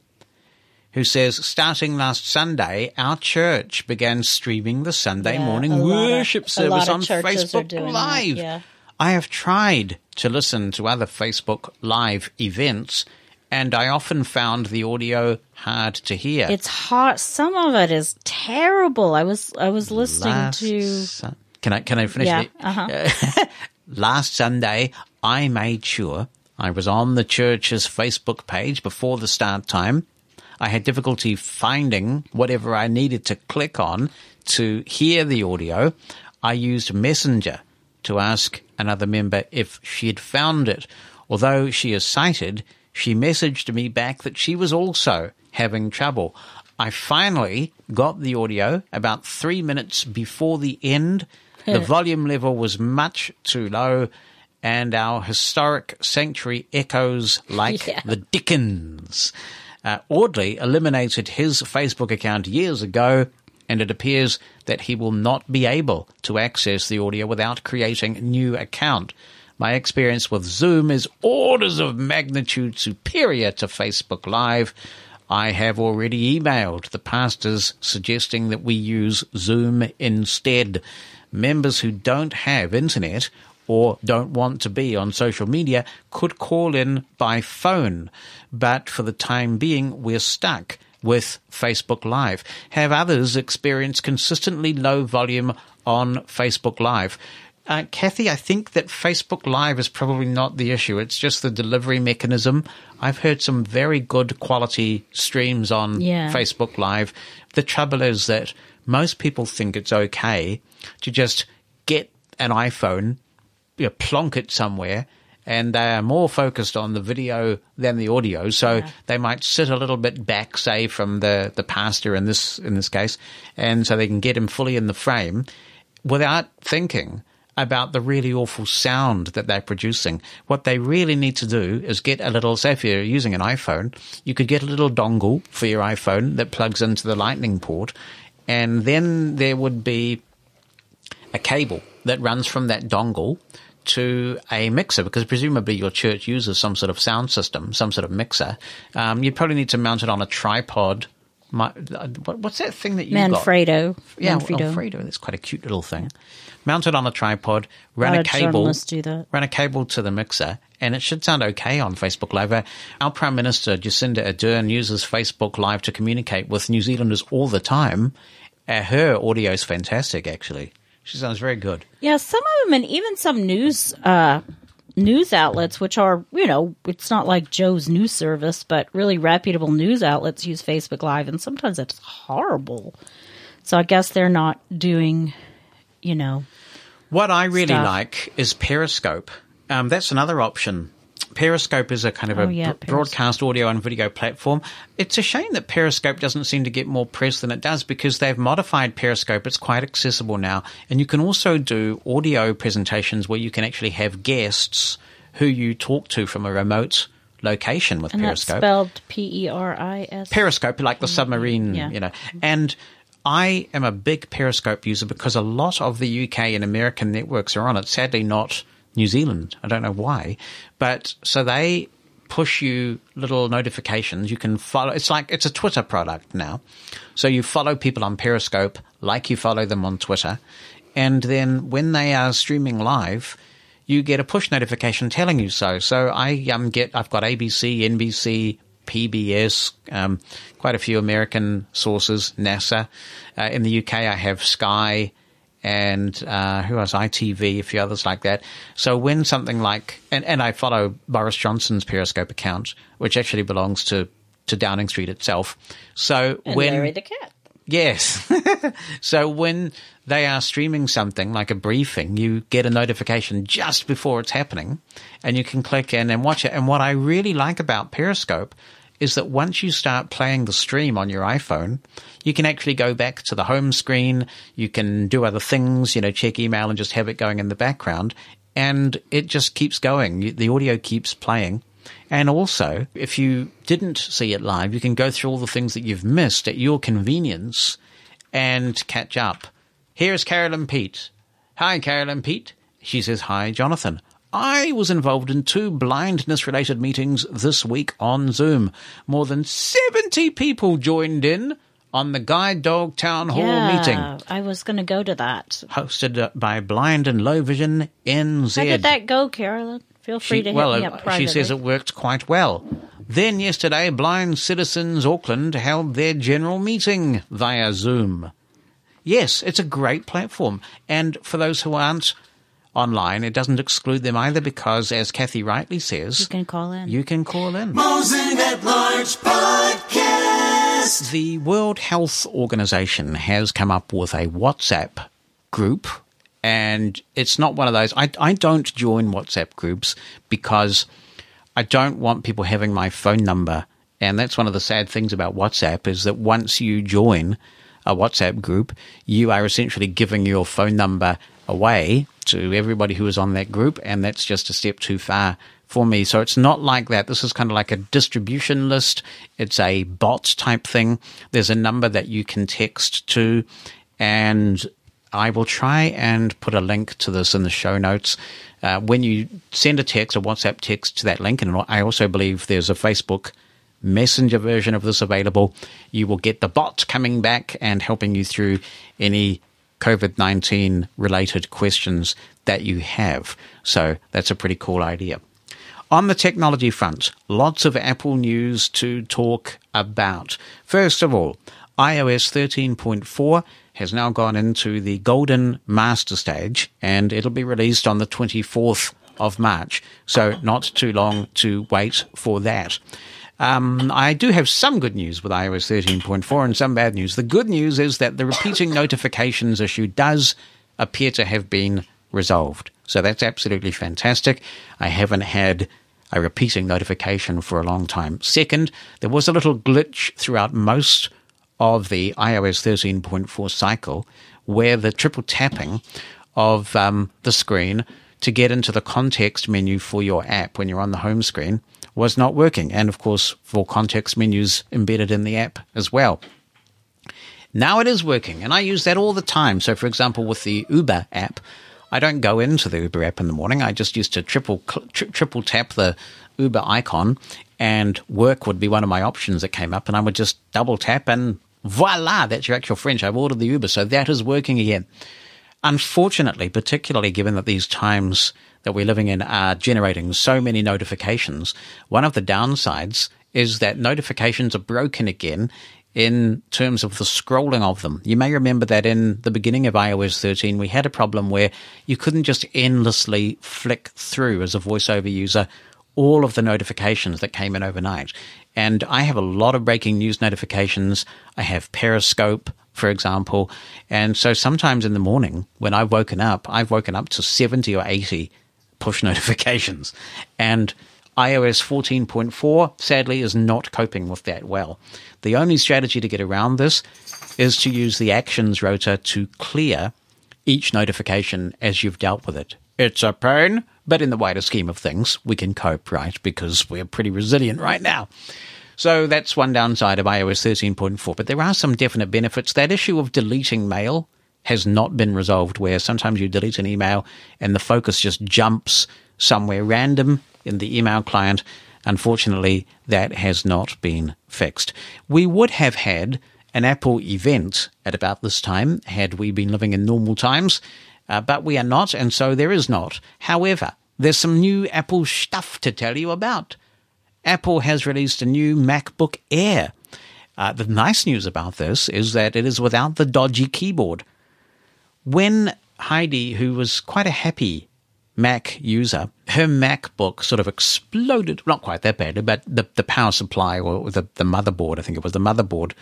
who says, starting last Sunday, our church began streaming the Sunday morning worship service on Facebook Live. Yeah. I have tried to listen to other Facebook Live events, and I often found the audio hard to hear. It's hard. Some of it is terrible. I was listening Can I finish it? Last Sunday, I made sure I was on the church's Facebook page before the start time. I had difficulty finding whatever I needed to click on to hear the audio. I used Messenger to ask another member if she'd found it. Although she is sighted, she messaged me back that she was also having trouble. I finally got the audio about 3 minutes before the end. The volume level was much too low, and our historic sanctuary echoes like the Dickens. Audley eliminated his Facebook account years ago, and it appears that he will not be able to access the audio without creating a new account. My experience with Zoom is orders of magnitude superior to Facebook Live. I have already emailed the pastors suggesting that we use Zoom instead. Members who don't have internet or don't want to be on social media could call in by phone. But for the time being, we're stuck with Facebook Live. Have others experienced consistently low volume on Facebook Live? Kathy, I think that Facebook Live is probably not the issue. It's just the delivery mechanism. I've heard some very good quality streams on Facebook Live. The trouble is that most people think it's okay to just get an iPhone, plonk it somewhere, and they are more focused on the video than the audio. So they might sit a little bit back, say, from the pastor in this case, and so they can get him fully in the frame without thinking about the really awful sound that they're producing. What they really need to do is get a little, say if you're using an iPhone, you could get a little dongle for your iPhone that plugs into the lightning port, and then there would be a cable that runs from that dongle to a mixer, because presumably your church uses some sort of sound system, some sort of mixer. You'd probably need to mount it on a tripod. What's that thing that you Manfredo. Got? Yeah, Manfredo. That's quite a cute little thing. Yeah. Mount it on a tripod, run a cable to the mixer, and it should sound okay on Facebook Live. Our Prime Minister, Jacinda Ardern, uses Facebook Live to communicate with New Zealanders all the time. Her audio is fantastic, actually. She sounds very good. Yeah, some of them, and even some news outlets, which are, you know, it's not like Joe's News Service, but really reputable news outlets use Facebook Live, and sometimes that's horrible. So I guess they're not doing, you know, what I really like is Periscope. That's another option. Periscope is a kind of broadcast audio and video platform. It's a shame that Periscope doesn't seem to get more press than it does, because they've modified Periscope. It's quite accessible now. And you can also do audio presentations where you can actually have guests who you talk to from a remote location with Periscope. And that's spelled Peris. Periscope, like the submarine, you know. And I am a big Periscope user because a lot of the UK and American networks are on it. Sadly, not New Zealand. I don't know why. But so they push you little notifications. You can follow. It's like it's a Twitter product now. So you follow people on Periscope like you follow them on Twitter. And then when they are streaming live, you get a push notification telling you so. So I've got ABC, NBC, PBS, quite a few American sources, NASA. In the UK, I have Sky and who else? ITV, a few others like that. So when something like and I follow Boris Johnson's Periscope account, which actually belongs to Downing Street itself. So and when Larry the Cat. Yes. So when they are streaming something like a briefing, you get a notification just before it's happening and you can click in and watch it. And what I really like about Periscope is that once you start playing the stream on your iPhone, you can actually go back to the home screen. You can do other things, check email and just have it going in the background. And it just keeps going. The audio keeps playing. And also, if you didn't see it live, you can go through all the things that you've missed at your convenience and catch up. Here's Carolyn Pete. Hi, Carolyn Pete. She says, hi, Jonathan. I was involved in 2 blindness-related meetings this week on Zoom. More than 70 people joined in on the Guide Dog Town Hall meeting. Yeah, I was going to go to that. Hosted by Blind and Low Vision NZ. How did that go, Carolyn? Feel free to hit me up privately. She says it worked quite well. Then yesterday, Blind Citizens Auckland held their general meeting via Zoom. Yes, it's a great platform. And for those who aren't online, it doesn't exclude them either because, as Kathy rightly says... You can call in. You can call in. Mosen at Large Podcast. The World Health Organization has come up with a WhatsApp group. And it's not one of those. I don't join WhatsApp groups because I don't want people having my phone number. And that's one of the sad things about WhatsApp is that once you join a WhatsApp group, you are essentially giving your phone number away to everybody who is on that group. And that's just a step too far for me. So it's not like that. This is kind of like a distribution list. It's a bot type thing. There's a number that you can text to, and I will try and put a link to this in the show notes. When you send a text, a WhatsApp text to that link, and I also believe there's a Facebook Messenger version of this available, you will get the bot coming back and helping you through any COVID-19 related questions that you have. So that's a pretty cool idea. On the technology front, lots of Apple news to talk about. First of all, iOS 13.4 has now gone into the golden master stage, and it'll be released on the 24th of March. So not too long to wait for that. I do have some good news with iOS 13.4 and some bad news. The good news is that the repeating notifications issue does appear to have been resolved. So that's absolutely fantastic. I haven't had a repeating notification for a long time. Second, there was a little glitch throughout most of the iOS 13.4 cycle where the triple tapping of the screen to get into the context menu for your app when you're on the home screen was not working. And, of course, for context menus embedded in the app as well. Now it is working, and I use that all the time. So, for example, with the Uber app, I don't go into the Uber app in the morning. I just used to triple tap the Uber icon, and work would be one of my options that came up, and I would just double tap and voila, that's your actual French. I've ordered the Uber, so that is working again. Unfortunately, particularly given that these times that we're living in are generating so many notifications, one of the downsides is that notifications are broken again in terms of the scrolling of them. You may remember that in the beginning of iOS 13, we had a problem where you couldn't just endlessly flick through as a VoiceOver user all of the notifications that came in overnight. And I have a lot of breaking news notifications. I have Periscope, for example. And so sometimes in the morning when I've woken up to 70 or 80 push notifications. And iOS 14.4, sadly, is not coping with that well. The only strategy to get around this is to use the actions rotor to clear each notification as you've dealt with it. It's a pain, but in the wider scheme of things, we can cope, right? Because we're pretty resilient right now. So that's one downside of iOS 13.4. But there are some definite benefits. That issue of deleting mail has not been resolved, where sometimes you delete an email and the focus just jumps somewhere random in the email client. Unfortunately, that has not been fixed. We would have had an Apple event at about this time, had we been living in normal times, but we are not, and so there is not. However, there's some new Apple stuff to tell you about. Apple has released a new MacBook Air. The nice news about this is that it is without the dodgy keyboard. When Heidi, who was quite a happy Mac user, her MacBook sort of exploded, not quite that badly, but the power supply or the motherboard, I think it was the motherboard,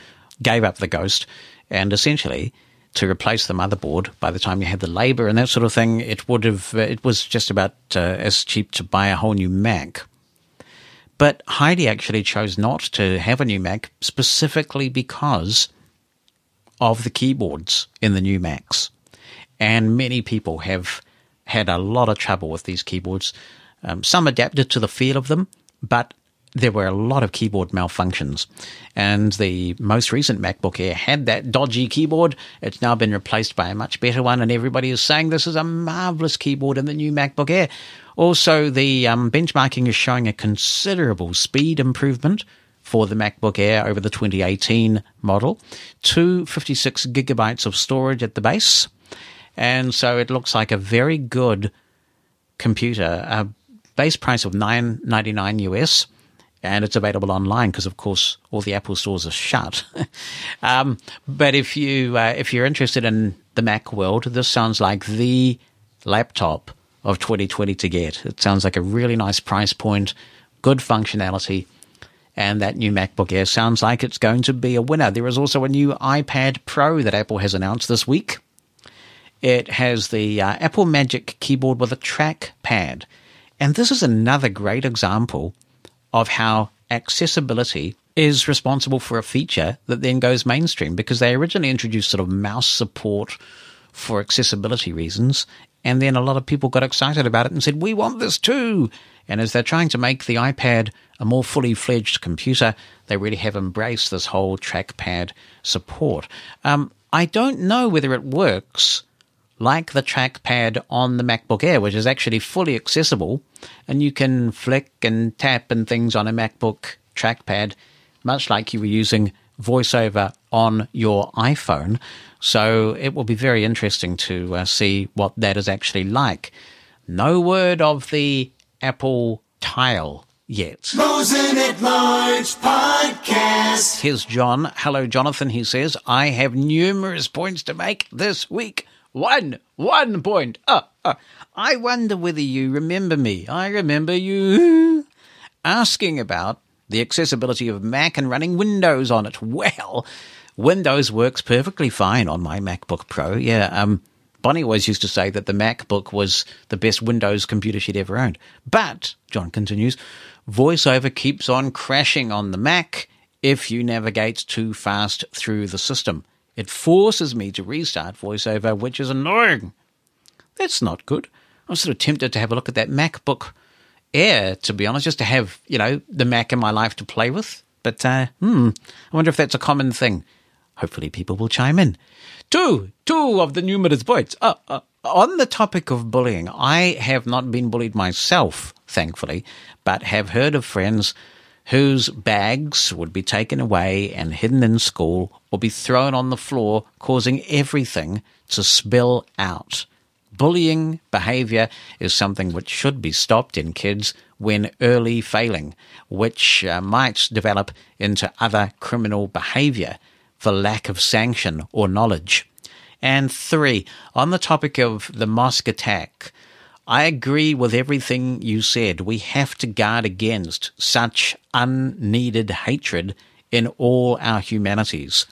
gave up the ghost. And essentially, to replace the motherboard, by the time you had the labor and that sort of thing, it was just about as cheap to buy a whole new Mac. But Heidi actually chose not to have a new Mac specifically because of the keyboards in the new Macs. And many people have had a lot of trouble with these keyboards. Some adapted to the feel of them, but there were a lot of keyboard malfunctions. And the most recent MacBook Air had that dodgy keyboard. It's now been replaced by a much better one, and everybody is saying this is a marvelous keyboard in the new MacBook Air. Also, the benchmarking is showing a considerable speed improvement for the MacBook Air over the 2018 model. 256 gigabytes of storage at the base. And so it looks like a very good computer, a base price of $9.99 US, and it's available online because, of course, all the Apple stores are shut. But if you're interested in the Mac world, this sounds like the laptop of 2020 to get. It sounds like a really nice price point, good functionality, and that new MacBook Air sounds like it's going to be a winner. There is also a new iPad Pro that Apple has announced this week. It has the Apple Magic Keyboard with a trackpad. And this is another great example of how accessibility is responsible for a feature that then goes mainstream, because they originally introduced sort of mouse support for accessibility reasons. And then a lot of people got excited about it and said, we want this too. And as they're trying to make the iPad a more fully fledged computer, they really have embraced this whole trackpad support. I don't know whether it works like the trackpad on the MacBook Air, which is actually fully accessible, and you can flick and tap and things on a MacBook trackpad, much like you were using VoiceOver on your iPhone. So it will be very interesting to see what that is actually like. No word of the Apple Tile yet. Mosen at Large podcast. Here's John. Hello, Jonathan. He says, I have numerous points to make this week. One point. I wonder whether you remember me. I remember you asking about the accessibility of Mac and running Windows on it. Well, Windows works perfectly fine on my MacBook Pro. Yeah, Bonnie always used to say that the MacBook was the best Windows computer she'd ever owned. But, John continues, VoiceOver keeps on crashing on the Mac if you navigate too fast through the system. It forces me to restart VoiceOver, which is annoying. That's not good. I'm sort of tempted to have a look at that MacBook Air, to be honest, just to have, the Mac in my life to play with. But, I wonder if that's a common thing. Hopefully people will chime in. Two of the numerous points. On the topic of bullying, I have not been bullied myself, thankfully, but have heard of friends whose bags would be taken away and hidden in school or be thrown on the floor, causing everything to spill out. Bullying behavior is something which should be stopped in kids when early failing, which might develop into other criminal behavior for lack of sanction or knowledge. And 3, on the topic of the mosque attack, I agree with everything you said. We have to guard against such unneeded hatred in all our humanities.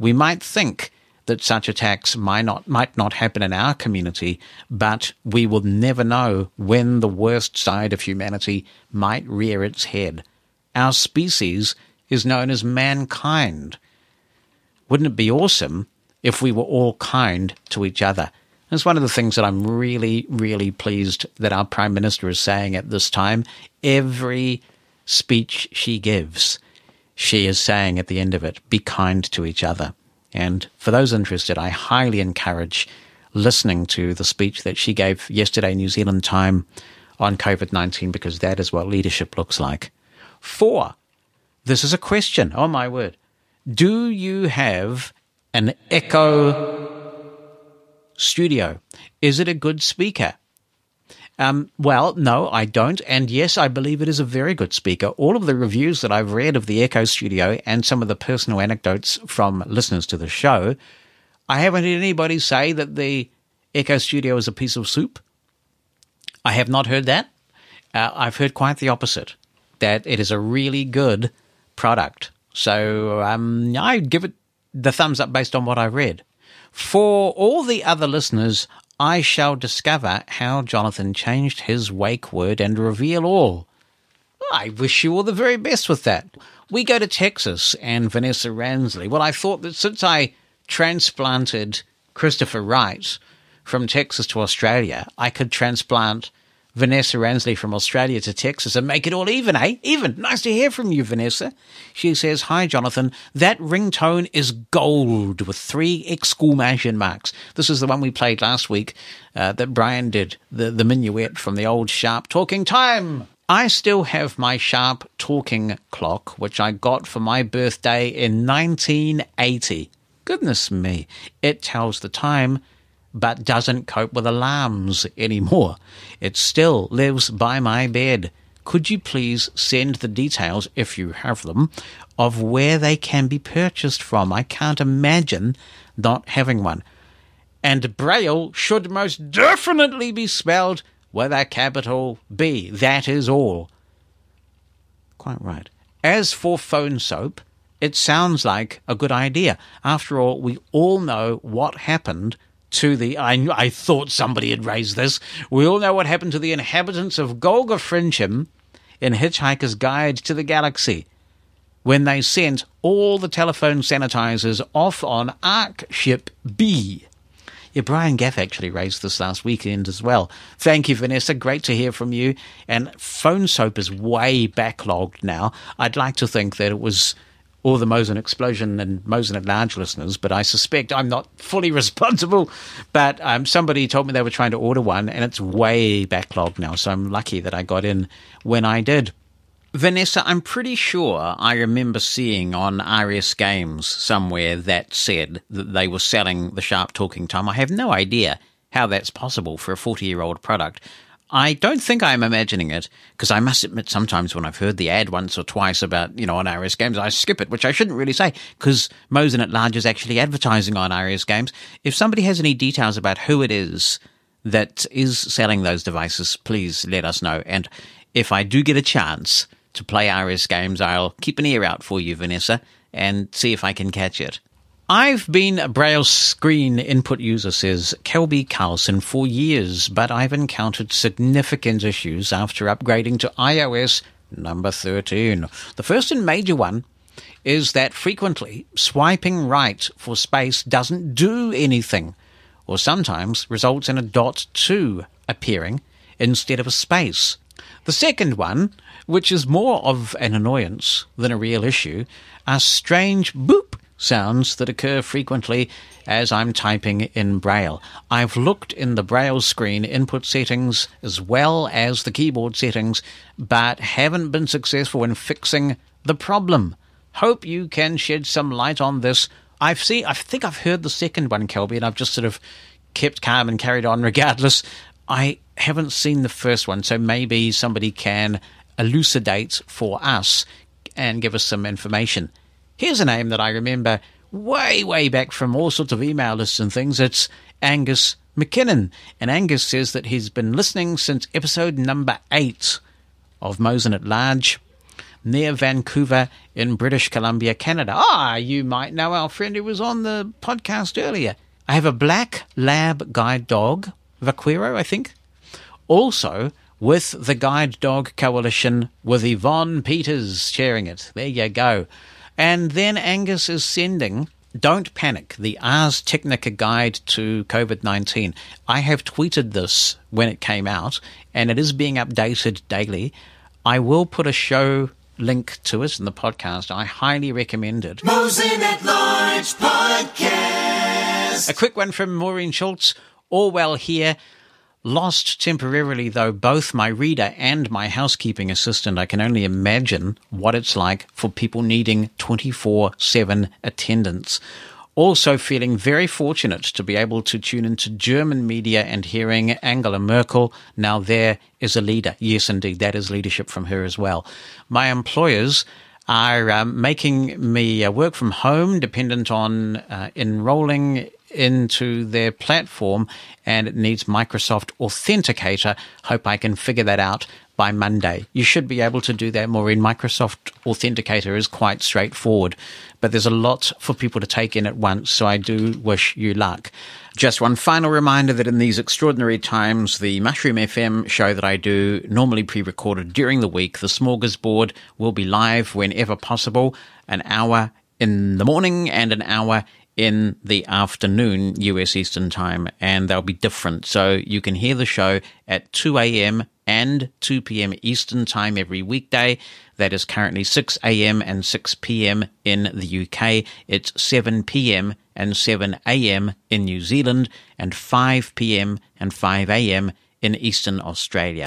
We might think that such attacks might not happen in our community, but we will never know when the worst side of humanity might rear its head. Our species is known as mankind. Wouldn't it be awesome if we were all kind to each other? It's one of the things that I'm really, really pleased that our Prime Minister is saying at this time. Every speech she gives, she is saying at the end of it, be kind to each other. And for those interested, I highly encourage listening to the speech that she gave yesterday, New Zealand time, on COVID-19, because that is what leadership looks like. 4, this is a question. Oh, my word. do you have an Echo Studio? Is it a good speaker? Well, no, I don't. And yes, I believe it is a very good speaker. All of the reviews that I've read of the Echo Studio and some of the personal anecdotes from listeners to the show, I haven't heard anybody say that the Echo Studio is a piece of soup. I have not heard that. I've heard quite the opposite, that it is a really good product. So I give it the thumbs up based on what I read. For all the other listeners, I shall discover how Jonathan changed his wake word and reveal all. I wish you all the very best with that. We go to Texas and Vanessa Ransley. Well, I thought that since I transplanted Christopher Wright from Texas to Australia, I could transplant Vanessa Ransley from Australia to Texas and make it all even, eh? Even. Nice to hear from you, Vanessa. She says, hi, Jonathan. That ringtone is gold with 3 exclamation marks. This is the one we played last week that Brian did, the minuet from the old Sharp Talking Time. I still have my Sharp Talking clock, which I got for my birthday in 1980. Goodness me. It tells the time, but doesn't cope with alarms anymore. It still lives by my bed. Could you please send the details, if you have them, of where they can be purchased from? I can't imagine not having one. And Braille should most definitely be spelled with a capital B. That is all. Quite right. As for phone soap, it sounds like a good idea. After all, we all know what happened to the, I thought somebody had raised this. We all know what happened to the inhabitants of Golga Frincham in Hitchhiker's Guide to the Galaxy when they sent all the telephone sanitizers off on Ark Ship B. Yeah, Brian Gaff actually raised this last weekend as well. Thank you, Vanessa. Great to hear from you. And phone soap is way backlogged now. I'd like to think that it was all the Mosen Explosion and Mosen at Large listeners, but I suspect I'm not fully responsible. But somebody told me they were trying to order one, and it's way backlogged now, so I'm lucky that I got in when I did. Vanessa, I'm pretty sure I remember seeing on RS Games somewhere that said that they were selling the Sharp Talking Time. I have no idea how that's possible for a 40-year-old product. I don't think I'm imagining it, because I must admit sometimes when I've heard the ad once or twice about, on RS Games, I skip it, which I shouldn't really say, because Mosen at Large is actually advertising on RS Games. If somebody has any details about who it is that is selling those devices, please let us know. And if I do get a chance to play RS Games, I'll keep an ear out for you, Vanessa, and see if I can catch it. I've been a Braille screen input user, says Kelby Carlson, for years, but I've encountered significant issues after upgrading to iOS number 13. The first and major one is that frequently swiping right for space doesn't do anything, or sometimes results in a .2 appearing instead of a space. The second one, which is more of an annoyance than a real issue, are strange boop sounds that occur frequently as I'm typing in Braille. I've looked in the Braille screen input settings as well as the keyboard settings, but haven't been successful in fixing the problem. Hope you can shed some light on this. I think I've heard the second one, Kelby, and I've just sort of kept calm and carried on regardless. I haven't seen the first one, so maybe somebody can elucidate for us and give us some information. Here's a name that I remember way, way back from all sorts of email lists and things. It's Angus McKinnon. And Angus says that he's been listening since episode number 8 of Mosen at Large near Vancouver in British Columbia, Canada. You might know our friend who was on the podcast earlier. I have a black lab guide dog, Vaquero, I think. Also, with the Guide Dog Coalition with Yvonne Peters chairing it. There you go. And then Angus is sending, Don't Panic, the Ars Technica Guide to COVID-19. I have tweeted this when it came out, and it is being updated daily. I will put a show link to it in the podcast. I highly recommend it. Mosen at Large Podcast. A quick one from Maureen Schultz. All well here. Lost temporarily, though, both my reader and my housekeeping assistant. I can only imagine what it's like for people needing 24/7 attendance. Also feeling very fortunate to be able to tune into German media and hearing Angela Merkel. Now there is a leader. Yes, indeed, that is leadership from her as well. My employers are making me work from home, dependent on enrolling into their platform, and it needs Microsoft Authenticator. Hope I can figure that out by Monday. You should be able to do that, Maureen. Microsoft Authenticator is quite straightforward, but there's a lot for people to take in at once, so I do wish you luck. Just one final reminder that in these extraordinary times, the Mushroom FM show that I do, normally pre-recorded during the week, the Smorgasbord, will be live whenever possible, an hour in the morning and an hour in the afternoon, US Eastern Time, and they'll be different. So you can hear the show at 2 a.m. and 2 p.m. Eastern Time every weekday. That is currently 6 a.m. and 6 p.m. in the UK. It's 7 p.m. and 7 a.m. in New Zealand, and 5 p.m. and 5 a.m. in Eastern Australia.